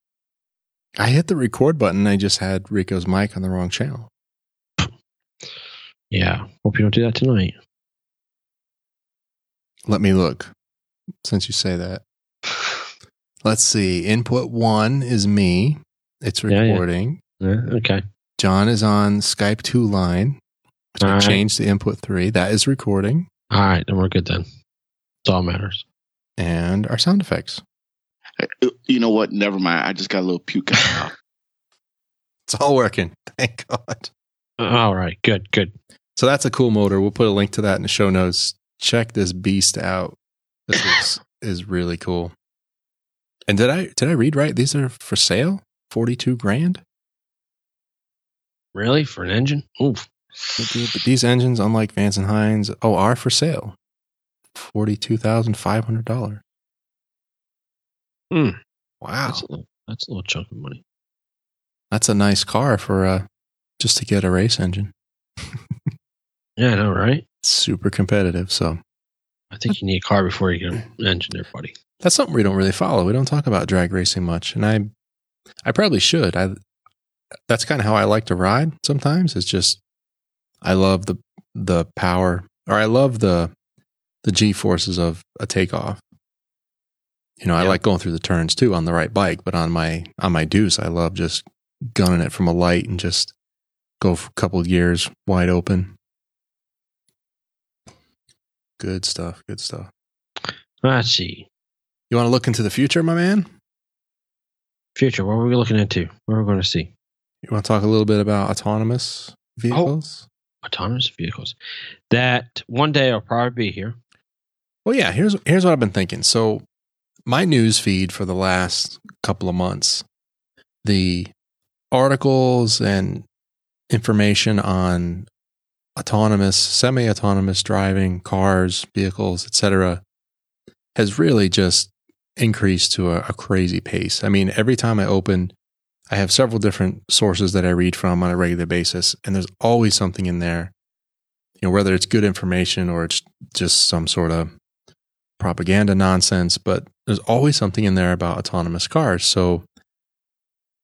I hit the record button. I just had Rico's mic on the wrong channel. Yeah. Hope you don't do that tonight. Let me look. Since you say that, let's see. Input one is me. It's recording. Yeah, yeah. Yeah, okay. John is on Skype two line. So I changed right. the input three. That is recording. All right. Then we're good then. It's all matters. And our sound effects. You know what? Never mind. I just got a little puke out. It's all working. Thank God. All right. Good. Good. So that's a cool motor. We'll put a link to that in the show notes. Check this beast out. This is, is really cool. And did I did I read right? These are for sale? Forty-two grand, really, for an engine? Oof! But these engines, unlike Vance and Hines, oh, are for sale. Forty-two thousand five hundred dollars. Mm. Wow. That's a, little, that's a little chunk of money. That's a nice car for uh, just to get a race engine. Yeah, I know, right? Super competitive, so. I think you need a car before you get an engine, buddy. That's something we don't really follow. We don't talk about drag racing much, and I I probably should. I That's kind of how I like to ride sometimes. It's just I love the the power, or I love the the G-forces of a takeoff. You know, yeah. I like going through the turns too on the right bike, but on my on my Deuce, I love just gunning it from a light and just go for a couple of gears wide open. Good stuff. Good stuff. Let's see. You want to look into the future, my man? Future. What are we looking into? What are we going to see? You want to talk a little bit about autonomous vehicles? Oh, autonomous vehicles. That one day I'll probably be here. Well, yeah. Here's here's what I've been thinking. So my news feed for the last couple of months, the articles and information on autonomous, semi-autonomous driving, cars, vehicles, et cetera, has really just increased to a, a crazy pace. I mean, every time I open, I have several different sources that I read from on a regular basis, and there's always something in there, you know, whether it's good information or it's just some sort of propaganda nonsense, but there's always something in there about autonomous cars. So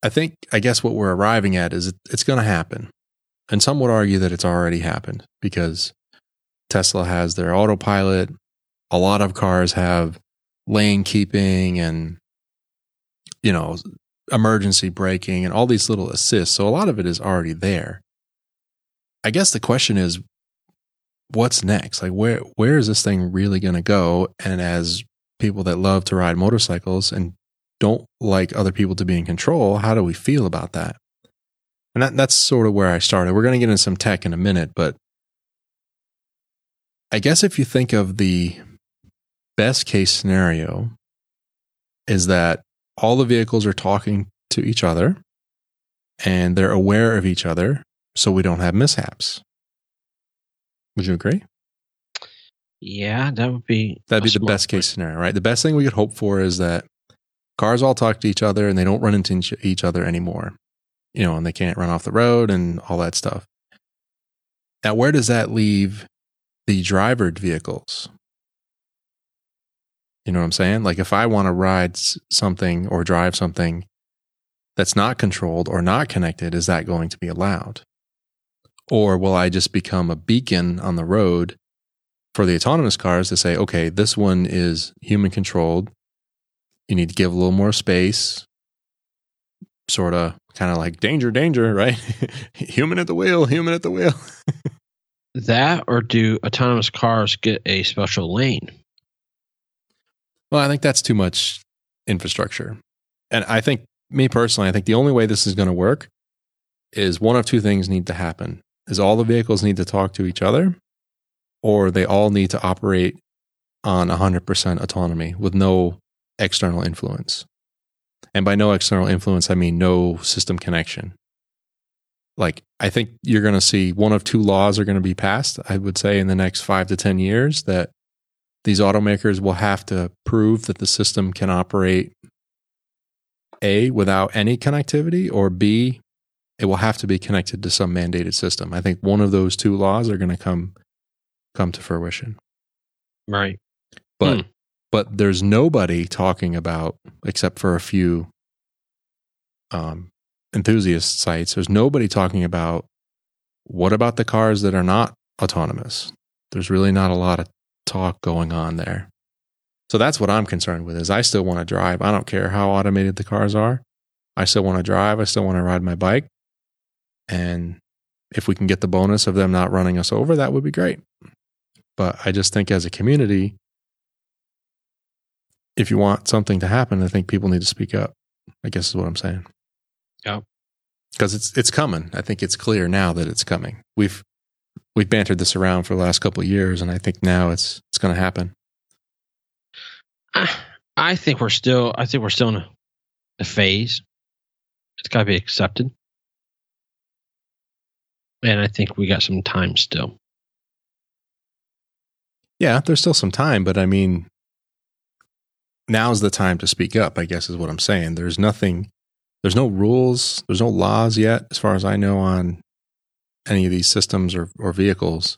I think, I guess what we're arriving at is it, it's going to happen. And some would argue that it's already happened because Tesla has their autopilot. A lot of cars have lane keeping and, you know, emergency braking and all these little assists. So a lot of it is already there. I guess the question is, what's next? Like, where where is this thing really going to go? And as people that love to ride motorcycles and don't like other people to be in control, how do we feel about that? And that, that's sort of where I started. We're going to get into some tech in a minute, but I guess if you think of the best case scenario is that all the vehicles are talking to each other and they're aware of each other, so we don't have mishaps. Would you agree? Yeah, that would be... That'd be the best case scenario, right? The best thing we could hope for is that cars all talk to each other and they don't run into each other anymore. You know, and they can't run off the road and all that stuff. Now, where does that leave the drivered vehicles? You know what I'm saying? Like, if I want to ride something or drive something that's not controlled or not connected, is that going to be allowed? Or will I just become a beacon on the road for the autonomous cars to say, okay, this one is human controlled. You need to give a little more space, sort of. Kind of like danger, danger, right? Human at the wheel, human at the wheel. That, or do autonomous cars get a special lane? Well, I think that's too much infrastructure. And I think, me personally, I think the only way this is going to work is one of two things need to happen. Is all the vehicles need to talk to each other, or they all need to operate on one hundred percent autonomy with no external influence. And by no external influence, I mean no system connection. Like, I think you're going to see one of two laws are going to be passed, I would say, in the next five to ten years, that these automakers will have to prove that the system can operate, A, without any connectivity, or B, it will have to be connected to some mandated system. I think one of those two laws are going to come come to fruition. Right. But... Hmm. But there's nobody talking about, except for a few um, enthusiast sites, there's nobody talking about what about the cars that are not autonomous? There's really not a lot of talk going on there. So that's what I'm concerned with, is I still want to drive. I don't care how automated the cars are. I still want to drive. I still want to ride my bike. And if we can get the bonus of them not running us over, that would be great. But I just think as a community... if you want something to happen, I think people need to speak up, I guess is what I'm saying. Yeah. Because it's it's coming. I think it's clear now that it's coming. We've we've bantered this around for the last couple of years, and I think now it's it's going to happen. I, I think we're still I think we're still in a, a phase. It's got to be accepted. And I think we got some time still. Yeah, there's still some time, but I mean now's the time to speak up, I guess is what I'm saying. There's nothing, there's no rules, there's no laws yet, as far as I know, on any of these systems or, or vehicles.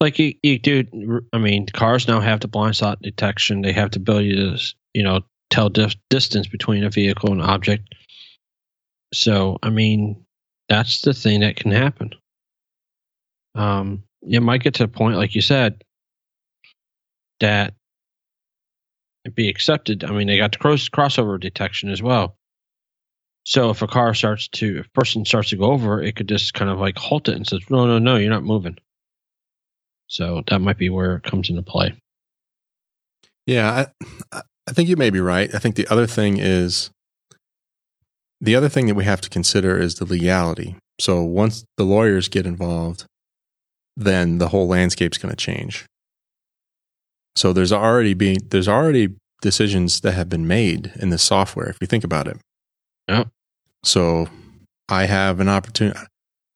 Like you, you do, I mean, cars now have the blind spot detection. They have the ability to, you know, tell dif- distance between a vehicle and object. So, I mean, that's the thing that can happen. Um, you might get to a point, like you said, that it'd be accepted. I mean, they got the cross- crossover detection as well. So if a car starts to, if a person starts to go over, it could just kind of like halt it and says, no, no, no, you're not moving. So that might be where it comes into play. Yeah, I, I think you may be right. I think the other thing is, the other thing that we have to consider is the legality. So once the lawyers get involved, then the whole landscape's going to change. So there's already been, there's already decisions that have been made in the software, if you think about it. Yeah. So I have an opportunity.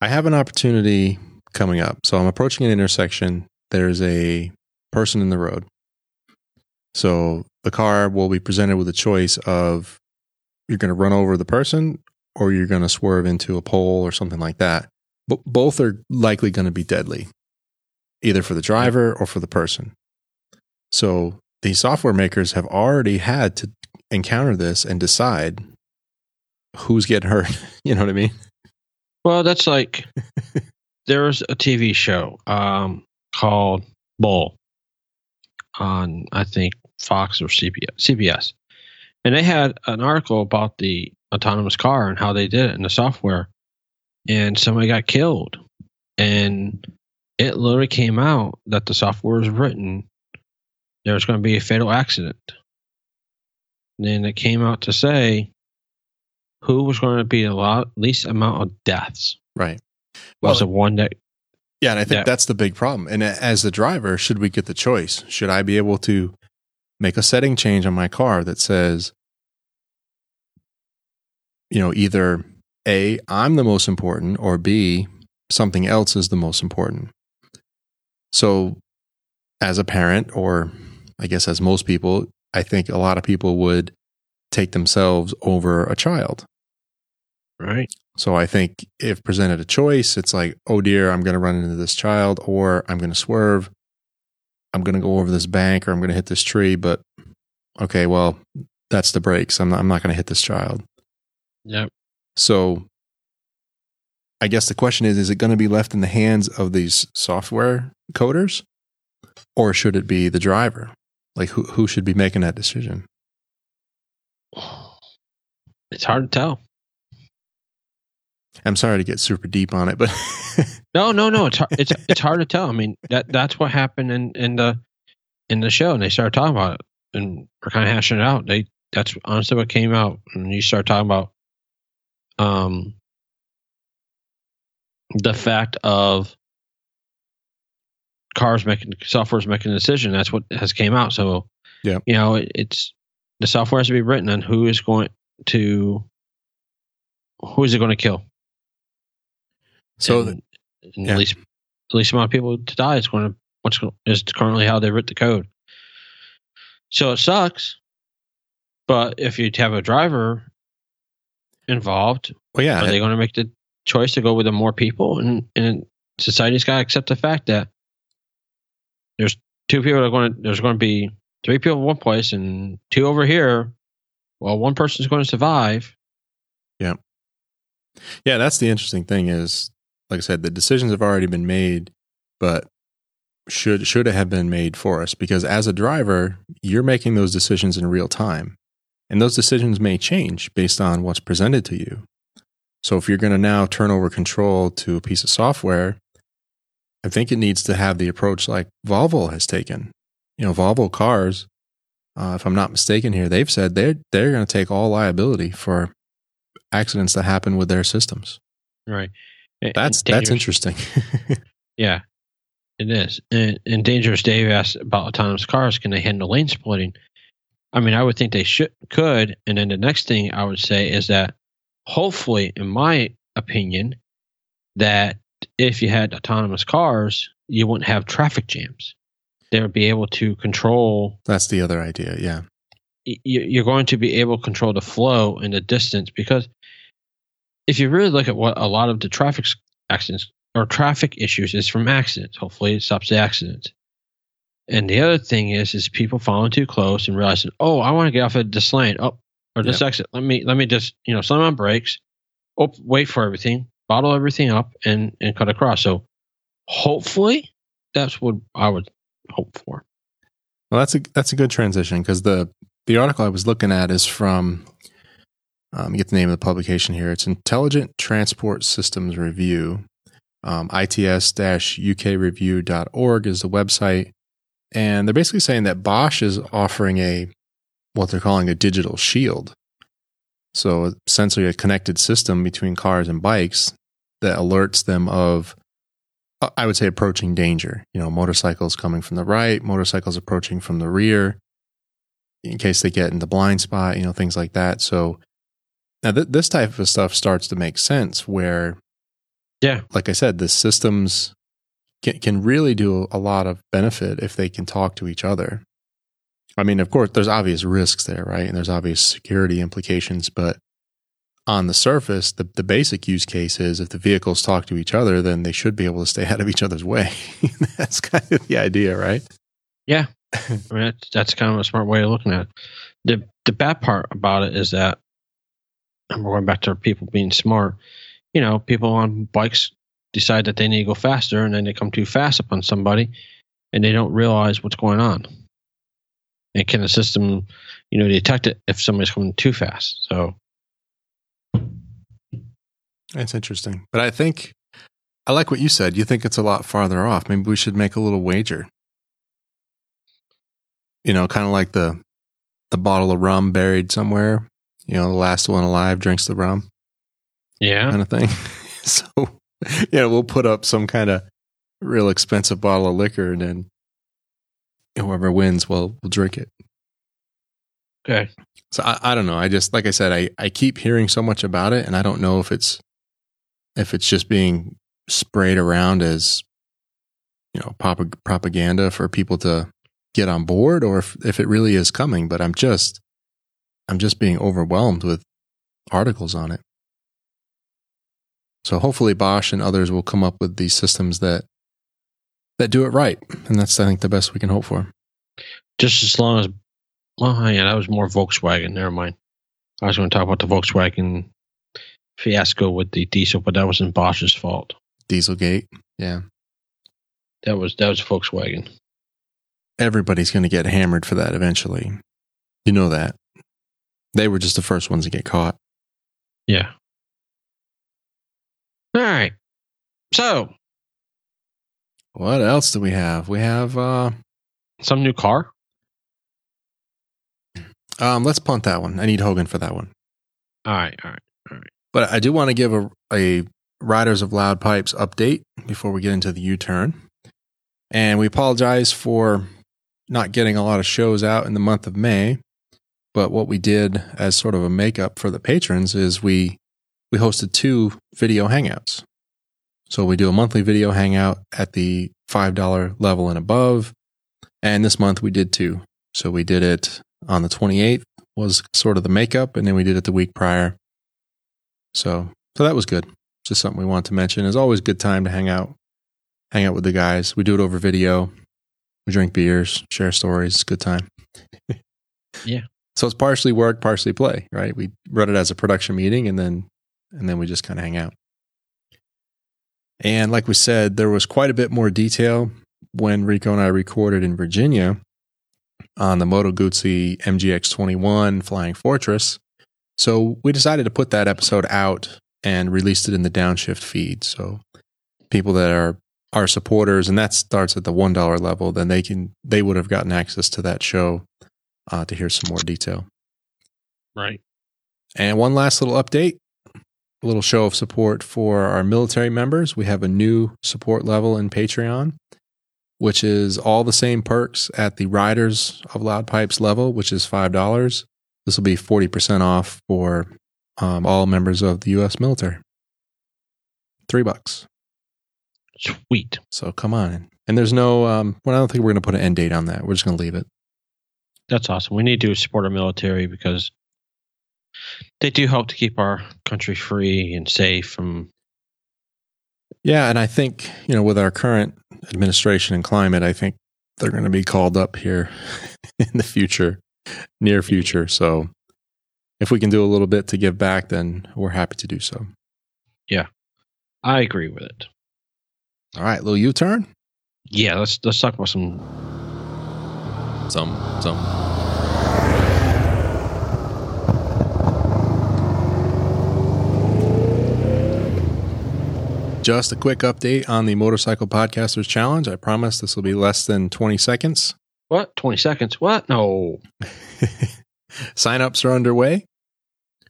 I have an opportunity coming up. So I'm approaching an intersection. There's a person in the road. So the car will be presented with a choice of you're going to run over the person or you're going to swerve into a pole or something like that. But both are likely going to be deadly, either for the driver or for the person. So the software makers have already had to encounter this and decide who's getting hurt. You know what I mean? Well, that's like... There's a T V show um, called Bull on, I think, Fox or C B S. And they had an article about the autonomous car and how they did it in the software. And somebody got killed. And it literally came out that the software was written. There's going to be a fatal accident. And then it came out to say who was going to be the least amount of deaths. Right. Well, was the one that, yeah, and I think that, that's the big problem. And as the driver, should we get the choice? Should I be able to make a setting change on my car that says, you know, either A, I'm the most important, or B, something else is the most important? So, as a parent, or I guess as most people, I think a lot of people would take themselves over a child. Right. So I think if presented a choice, it's like, oh dear, I'm going to run into this child, or I'm going to swerve, I'm going to go over this bank, or I'm going to hit this tree. But okay, well, that's the brakes. I'm not, I'm not going to hit this child. Yep. So I guess the question is, is it going to be left in the hands of these software coders, or should it be the driver? Like who who should be making that decision? It's hard to tell. I'm sorry to get super deep on it, but no, no, no. It's hard, it's it's hard to tell. I mean, that that's what happened in, in the in the show, and they started talking about it, and we're kind of hashing it out. They that's honestly what came out, and you start talking about um the fact of cars making software's making a decision. That's what has came out. So yeah, you know, it, it's the software has to be written on who is going to who is it going to kill. So, and, and yeah. at least, at least amount of people to die is going to what's going, is currently how they wrote the code. So it sucks, but if you have a driver involved, well, yeah, are it, they going to make the choice to go with the more people? And, and society's got to accept the fact that there's two people that are going to, there's going to be three people in one place and two over here. Well, one person's going to survive. Yeah, yeah. That's the interesting thing is. Like I said, the decisions have already been made, but should should it have been made for us? Because as a driver, you're making those decisions in real time. And those decisions may change based on what's presented to you. So if you're going to now turn over control to a piece of software, I think it needs to have the approach like Volvo has taken. You know, Volvo cars, uh, if I'm not mistaken here, they've said they're, they're going to take all liability for accidents that happen with their systems. Right. That's that's interesting. Yeah, it is. And, and Dangerous Dave asked about autonomous cars. Can they handle lane splitting? I mean, I would think they should could. And then the next thing I would say is that hopefully, in my opinion, that if you had autonomous cars, you wouldn't have traffic jams. They would be able to control. That's the other idea. Yeah. you're going to be able to control the flow and the distance, because if you really look at what a lot of the traffic accidents or traffic issues is from accidents, hopefully it stops the accident. And the other thing is, is people following too close and realizing, oh, I want to get off of this lane, oh, or this yep. exit. Let me, let me just, you know, slam on brakes, oh, wait for everything, bottle everything up, and, and cut across. So hopefully that's what I would hope for. Well, that's a, that's a good transition, because the, the article I was looking at is from, um, get the name of the publication here. It's Intelligent Transport Systems Review. Um, I T S dash U K review dot org is the website. And they're basically saying that Bosch is offering a, what they're calling a digital shield. So essentially a connected system between cars and bikes that alerts them of, I would say, approaching danger. You know, motorcycles coming from the right, motorcycles approaching from the rear, in case they get in the blind spot, you know, things like that. So now th- this type of stuff starts to make sense where, yeah, like I said, the systems can, can really do a lot of benefit if they can talk to each other. I mean, of course, there's obvious risks there, right? And there's obvious security implications, but on the surface, the, the basic use case is if the vehicles talk to each other, then they should be able to stay out of each other's way. That's kind of the idea, right? Yeah. I mean, that's, that's kind of a smart way of looking at it. The, the bad part about it is that, and we're going back to people being smart, you know, people on bikes decide that they need to go faster, and then they come too fast upon somebody, and they don't realize what's going on. And can the system, you know, detect it if somebody's coming too fast? So that's interesting. But I think, I like what you said. You think it's a lot farther off. Maybe we should make a little wager. You know, kind of like the the bottle of rum buried somewhere. You know, the last one alive drinks the rum. Yeah. Kind of thing. So, yeah, we'll put up some kind of real expensive bottle of liquor, and then whoever wins will will drink it. Okay. So, I, I don't know. I just, like I said, I, I keep hearing so much about it, and I don't know if it's if it's just being sprayed around as, you know, pop- propaganda for people to get on board, or if, if it really is coming, but I'm just, I'm just being overwhelmed with articles on it. So hopefully Bosch and others will come up with these systems that, that do it right. And that's, I think, the best we can hope for. Just as long as, well, yeah, that was more Volkswagen. Never mind. I was going to talk about the Volkswagen fiasco with the diesel, but that wasn't Bosch's fault. Dieselgate. Yeah. That was, that was Volkswagen. Everybody's going to get hammered for that eventually. You know that. They were just the first ones to get caught. Yeah. All right. So, what else do we have? We have uh, some new car. Um, let's punt that one. I need Hogan for that one. All right. All right. All right. But I do want to give a, a Riders of Loud Pipes update before we get into the U-turn. And we apologize for not getting a lot of shows out in the month of May. But what we did as sort of a makeup for the patrons is we we hosted two video hangouts. So we do a monthly video hangout at the five dollars level and above. And this month we did two. So we did it on the twenty-eighth was sort of the makeup. And then we did it the week prior. So, so that was good. Just something we want to mention. It's always a good time to hang out. Hang out with the guys. We do it over video. We drink beers, share stories. It's a good time. Yeah. So it's partially work, partially play, right? We run it as a production meeting, and then and then we just kind of hang out. And like we said, there was quite a bit more detail when Rico and I recorded in Virginia on the Moto Guzzi M G X twenty-one Flying Fortress. So we decided to put that episode out and released it in the Downshift feed. So people that are our supporters, and that starts at the one dollar level, then they can they would have gotten access to that show uh, to hear some more detail. Right. And one last little update, a little show of support for our military members. We have a new support level in Patreon, which is all the same perks at the Riders of Loud Pipes level, which is five dollars. This will be forty percent off for um, all members of the U S military. Three bucks. Sweet. So come on. And there's no, um, well, I don't think we're going to put an end date on that. We're just going to leave it. That's awesome. We need to support our military because they do help to keep our country free and safe. And yeah, and I think, you know, with our current administration and climate, I think they're going to be called up here in the future, near future. So if we can do a little bit to give back, then we're happy to do so. Yeah, I agree with it. All right, little U-turn? Yeah, let's let's talk about some... Some, some. Just a quick update on the Motorcycle Podcasters Challenge. I promise this will be less than twenty seconds. What? twenty seconds? What? No. Sign-ups are underway.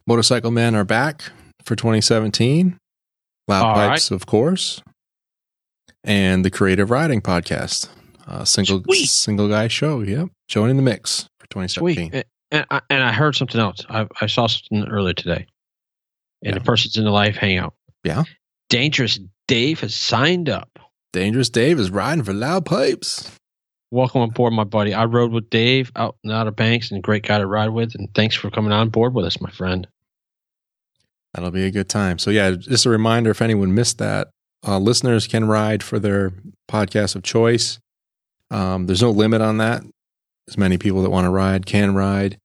Motorcycle Men are back for twenty seventeen. Loudpipes, right. Of course. And the Creative Riding Podcast. Uh, single Sweet. single guy show, yep. Joining the mix for twenty seventeen. Sweet. And, and, and I heard something else. I, I saw something earlier today. And yeah. The person's in the live hangout. Yeah. Dangerous Dave has signed up. Dangerous Dave is riding for Loudpipes. Welcome on board, my buddy. I rode with Dave out in Outer Banks and a great guy to ride with. And thanks for coming on board with us, my friend. That'll be a good time. So yeah, just a reminder, if anyone missed that, uh, listeners can ride for their podcast of choice. Um, there's no limit on that. As many people that want to ride can ride.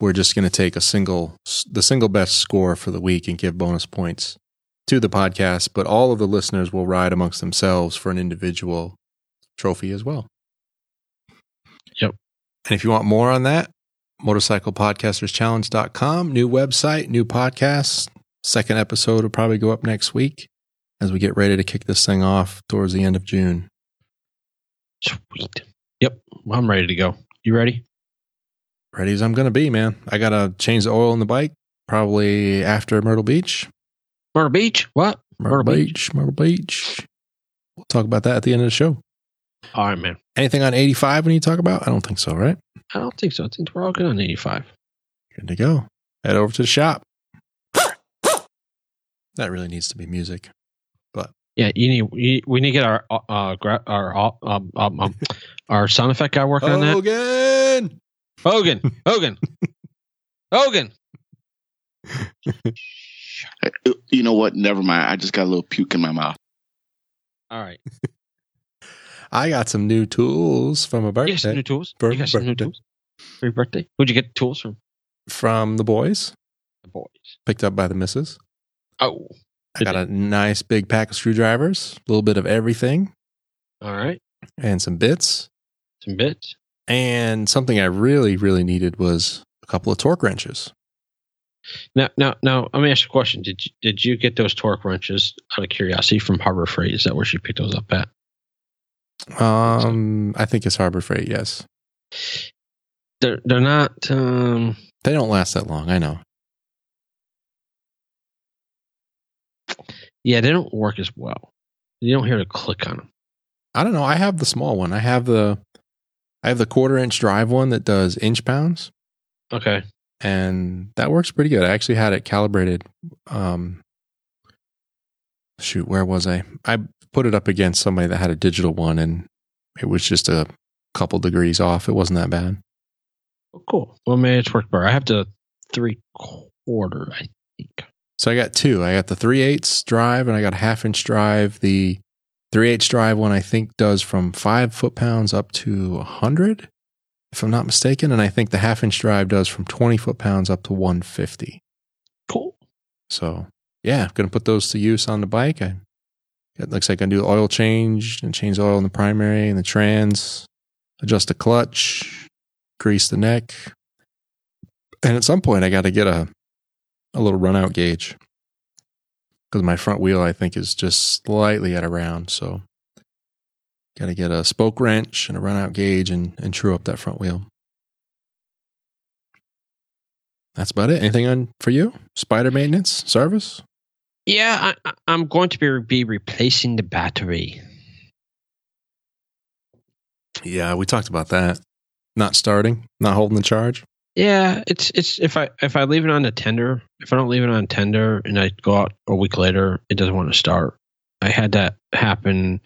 We're just going to take a single, the single best score for the week and give bonus points to the podcast. But all of the listeners will ride amongst themselves for an individual trophy as well. Yep. And if you want more on that, motorcycle podcasters challenge dot com, new website, new podcasts. Second episode will probably go up next week as we get ready to kick this thing off towards the end of June. Sweet. Yep. I'm ready to go. You ready? Ready as I'm going to be, man. I got to change the oil in the bike probably after Myrtle Beach. Myrtle Beach? What? Myrtle, Myrtle Beach. Beach. Myrtle Beach. We'll talk about that at the end of the show. All right, man. Anything on eighty-five when you talk about? I don't think so, right? I don't think so. I think we're all good on eighty-five. Good to go. Head over to the shop. That really needs to be music. Yeah, you need. We need to get our uh, gra- our uh, um, um, our sound effect guy working Hogan! on that. Hogan, Hogan, Hogan, Hogan. You know what? Never mind. I just got a little puke in my mouth. All right. I got some new tools from a birthday. You got some new tools. Birthday. You got some new tools. For your birthday. Who'd you get tools from? From the boys. The boys. Picked up by the missus. Oh. I got a nice big pack of screwdrivers, a little bit of everything. All right. And some bits. Some bits. And something I really, really needed was a couple of torque wrenches. Now, now, now, let me ask you a question. Did you, did you get those torque wrenches out of curiosity from Harbor Freight? Is that where she picked those up at? Um, I think it's Harbor Freight, yes. They're, they're not... Um, they don't last that long, I know. Yeah, they don't work as well. You don't hear the click on them. I don't know. I have the small one. I have the, I have the quarter inch drive one that does inch pounds. Okay, and that works pretty good. I actually had it calibrated. Um, shoot, where was I? I put it up against somebody that had a digital one, and it was just a couple degrees off. It wasn't that bad. Oh, cool. Well, man, it's worked better. I have the three quarter, I think. So I got two. I got the three eighths drive and I got a half inch drive. The three eighths drive one I think does from five foot pounds up to a hundred, if I'm not mistaken. And I think the half inch drive does from twenty foot pounds up to one fifty. Cool. So yeah, I'm gonna put those to use on the bike. I it looks like I can do oil change and change oil in the primary and the trans, adjust the clutch, grease the neck. And at some point I gotta get a A little runout gauge because my front wheel, I think, is just slightly out of round. So, got to get a spoke wrench and a runout gauge and, and true up that front wheel. That's about it. Anything on for you? Spider maintenance service? Yeah, I, I'm going to be, be replacing the battery. Yeah, we talked about that. Not starting, not holding the charge. Yeah, it's it's if I if I leave it on the tender, if I don't leave it on tender and I go out a week later, it doesn't want to start. I had that happen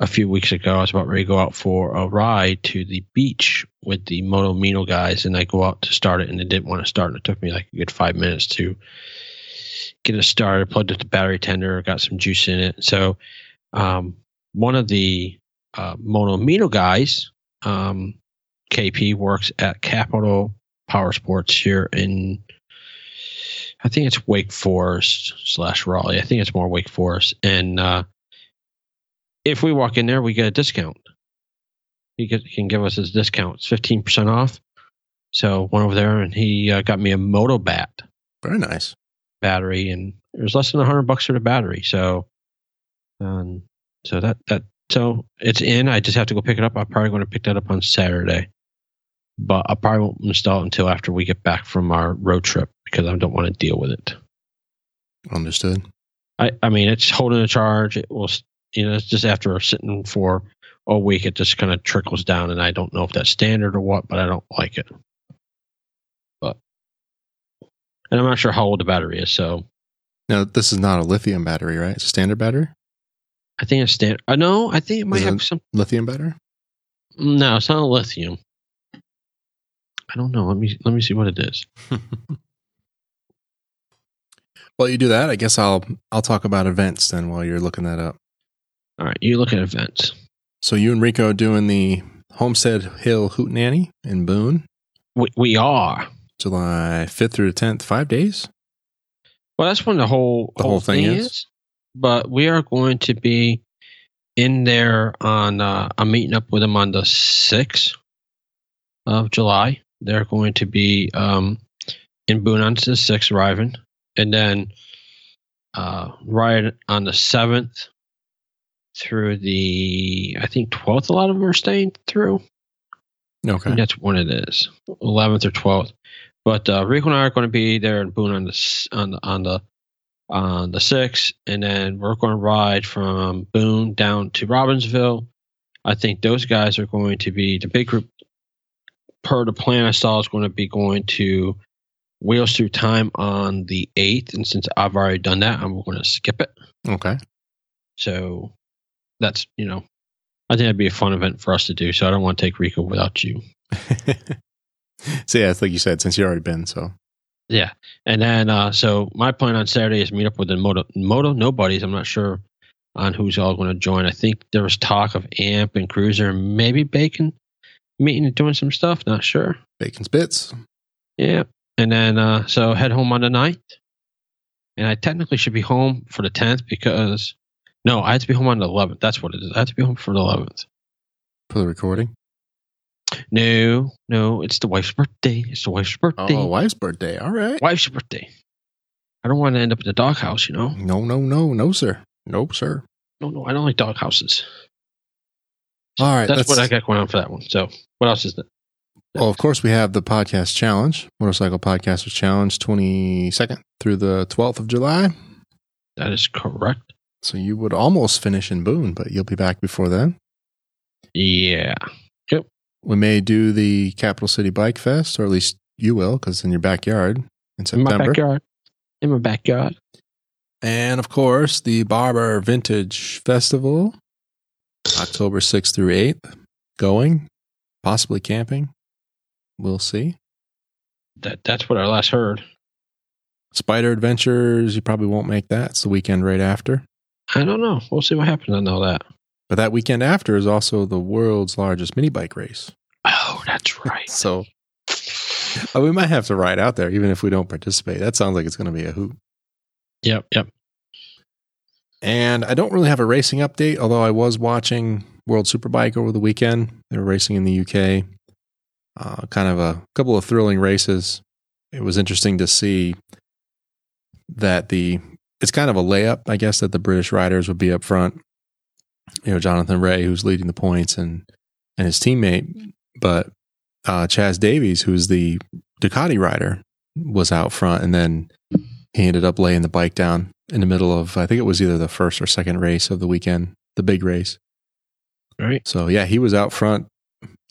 a few weeks ago, I was about ready to go out for a ride to the beach with the Moto Mino guys, and I go out to start it, and they didn't want to start, and it took me like a good five minutes to get it started, plugged up the battery tender, got some juice in it. So um, one of the uh, Moto Mino guys, um, K P, works at Capital Power Sports here in, I think it's Wake Forest slash Raleigh. I think it's more Wake Forest. And uh, if we walk in there, we get a discount. He can give us his discount. It's fifteen percent off. So went over there, and he uh, got me a Motobat. Very nice. Battery, and it was less than a hundred bucks for the battery. So um, so that, that so it's in. I just have to go pick it up. I'm probably going to pick that up on Saturday. But I probably won't install it until after we get back from our road trip because I don't want to deal with it. Understood. I, I mean, it's holding a charge. It will... You know, it's just after sitting for a week, it just kind of trickles down, and I don't know if that's standard or what, but I don't like it. But, and I'm not sure how old the battery is. So, no, this is not a lithium battery, right? It's a standard battery. I think it's standard. Uh, no, I think it might is have it some lithium battery. No, it's not a lithium. I don't know. Let me let me see what it is. While you do that, I guess I'll I'll talk about events then while you're looking that up. All right, you look at events. So you and Rico are doing the Homestead Hill Hootenanny in Boone. We, we are. July fifth through the tenth, five days? Well, that's when the whole, the whole, whole thing, thing is. is. But we are going to be in there on, uh, I'm meeting up with them on the sixth of July. They're going to be um, in Boone on the sixth, arriving. And then uh, right on the seventh. Through the, I think twelfth, a lot of them are staying through. Okay, that's when it is, eleventh or twelfth. But uh, Rico and I are going to be there in Boone on the on the on the on the sixth, and then we're going to ride from Boone down to Robbinsville. I think those guys are going to be the big group. Per the plan I saw, is going to be going to Wheels Through Time on the eighth, and since I've already done that, I'm going to skip it. Okay, so. That's, you know, I think that'd be a fun event for us to do. So I don't want to take Rico without you. So yeah, it's like you said, since you already been, so. Yeah. And then, uh, so my plan on Saturday is meet up with the Moto, Moto Nobodies. I'm not sure on who's all going to join. I think there was talk of Amp and Cruiser, maybe Bacon meeting and doing some stuff. Not sure. Bacon's Bits. Yeah. And then, uh, so head home on the ninth. And I technically should be home for the tenth because... No, I have to be home on the eleventh. That's what it is. I have to be home for the eleventh. For the recording? No, no. It's the wife's birthday. It's the wife's birthday. Oh, wife's birthday. All right. Wife's birthday. I don't want to end up in the doghouse, you know? No, no, no. No, sir. Nope, sir. No, no. I don't like doghouses. So all right. That's what I got going on for that one. So what else is that? Well, of course, we have the podcast challenge, Motorcycle Podcasters Challenge, twenty-second through the twelfth of July. That is correct. So you would almost finish in Boone, but you'll be back before then. Yeah. Yep. We may do the Capital City Bike Fest, or at least you will, because in your backyard in September. In my backyard. In my backyard. And, of course, the Barber Vintage Festival, October sixth through eighth. Going, possibly camping. We'll see. That That's what I last heard. Spider Adventures, you probably won't make that. It's the weekend right after. I don't know. We'll see what happens on all that. But that weekend after is also the world's largest mini bike race. Oh, that's right. So oh, we might have to ride out there, even if we don't participate. That sounds like it's going to be a hoot. Yep, yep. And I don't really have a racing update, although I was watching World Superbike over the weekend. They were racing in the U K. Uh, kind of a couple of thrilling races. It was interesting to see that the... It's kind of a layup, I guess, that the British riders would be up front. You know, Jonathan Ray, who's leading the points, and and his teammate. But uh, Chaz Davies, who's the Ducati rider, was out front. And then he ended up laying the bike down in the middle of, I think it was either the first or second race of the weekend, the big race. All right. So, yeah, he was out front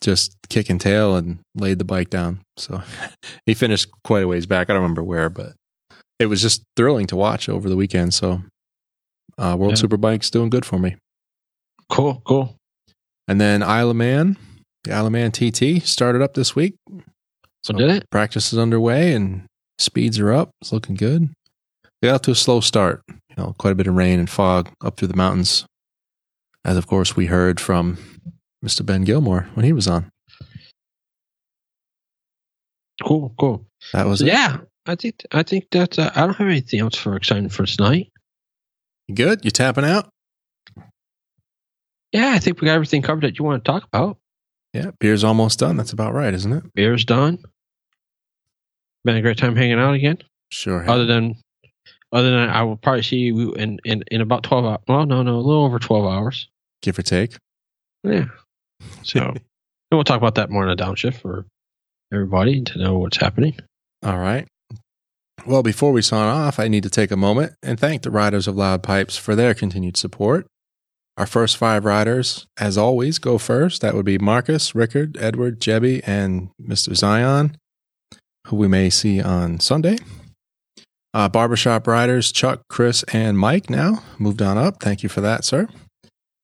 just kicking tail and laid the bike down. So he finished quite a ways back. I don't remember where, but. It was just thrilling to watch over the weekend. So, uh, World yeah. Superbike's doing good for me. Cool, cool. And then Isle of Man, the Isle of Man T T started up this week. So, so did it? Practice is underway and speeds are up. It's looking good. They got off to a slow start. You know, quite a bit of rain and fog up through the mountains. As of course we heard from Mister Ben Gilmore when he was on. Cool, cool. That was so, it. Yeah, I think I think that uh, I don't have anything else for exciting for tonight. You good? You tapping out? Yeah, I think we got everything covered that you want to talk about. Yeah, beer's almost done. That's about right, isn't it? Beer's done. Been a great time hanging out again. Sure. Other than, other than I will probably see you in, in, in about twelve hours. Well, no, no, a little over twelve hours, give or take. Yeah. So, and we'll talk about that more in a downshift for everybody to know what's happening. All right. Well, before we sign off, I need to take a moment and thank the riders of Loudpipes for their continued support. Our first five riders, as always, go first. That would be Marcus, Rickard, Edward, Jebby, and Mister Zion, who we may see on Sunday. Uh, barbershop riders, Chuck, Chris, and Mike now. Moved on up. Thank you for that, sir.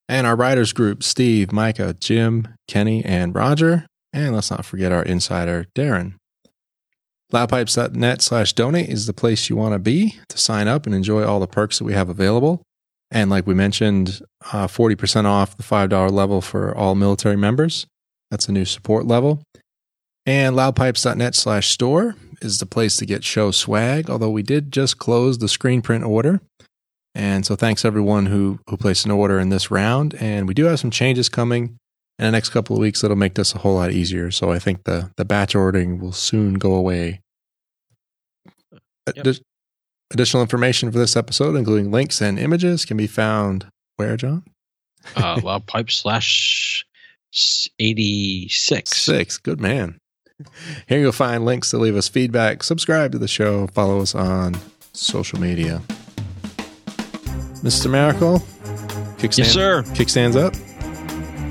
And our riders group, Steve, Micah, Jim, Kenny, and Roger. And let's not forget our insider, Darren. Loudpipes dot net slash donate is the place you want to be to sign up and enjoy all the perks that we have available. And like we mentioned, uh, forty percent off the five dollars level for all military members. That's a new support level. And loudpipes dot net slash store is the place to get show swag, although we did just close the screen print order. And so thanks everyone who, who placed an order in this round. And we do have some changes coming in the next couple of weeks that'll make this a whole lot easier. So I think the, the batch ordering will soon go away. Yep. Ad- additional information for this episode, including links and images, can be found where, John? uh, Loudpipes slash eighty-six. Six, good man. Here you'll find links to leave us feedback, subscribe to the show, follow us on social media. Mister Miracle, kickstand, yes, sir. Kickstands up.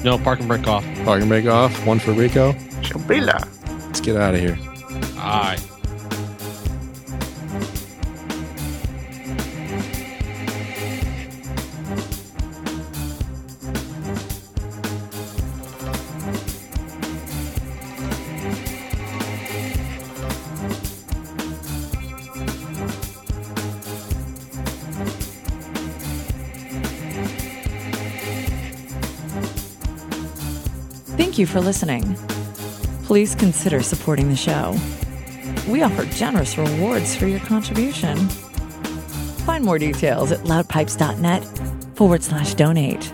No, park and brake off. Park and brake off. One for Rico. Shambila. Let's get out of here. All right. Thank you for listening. Please consider supporting the show. We offer generous rewards for your contribution. Find more details at loudpipes dot net forward slash donate.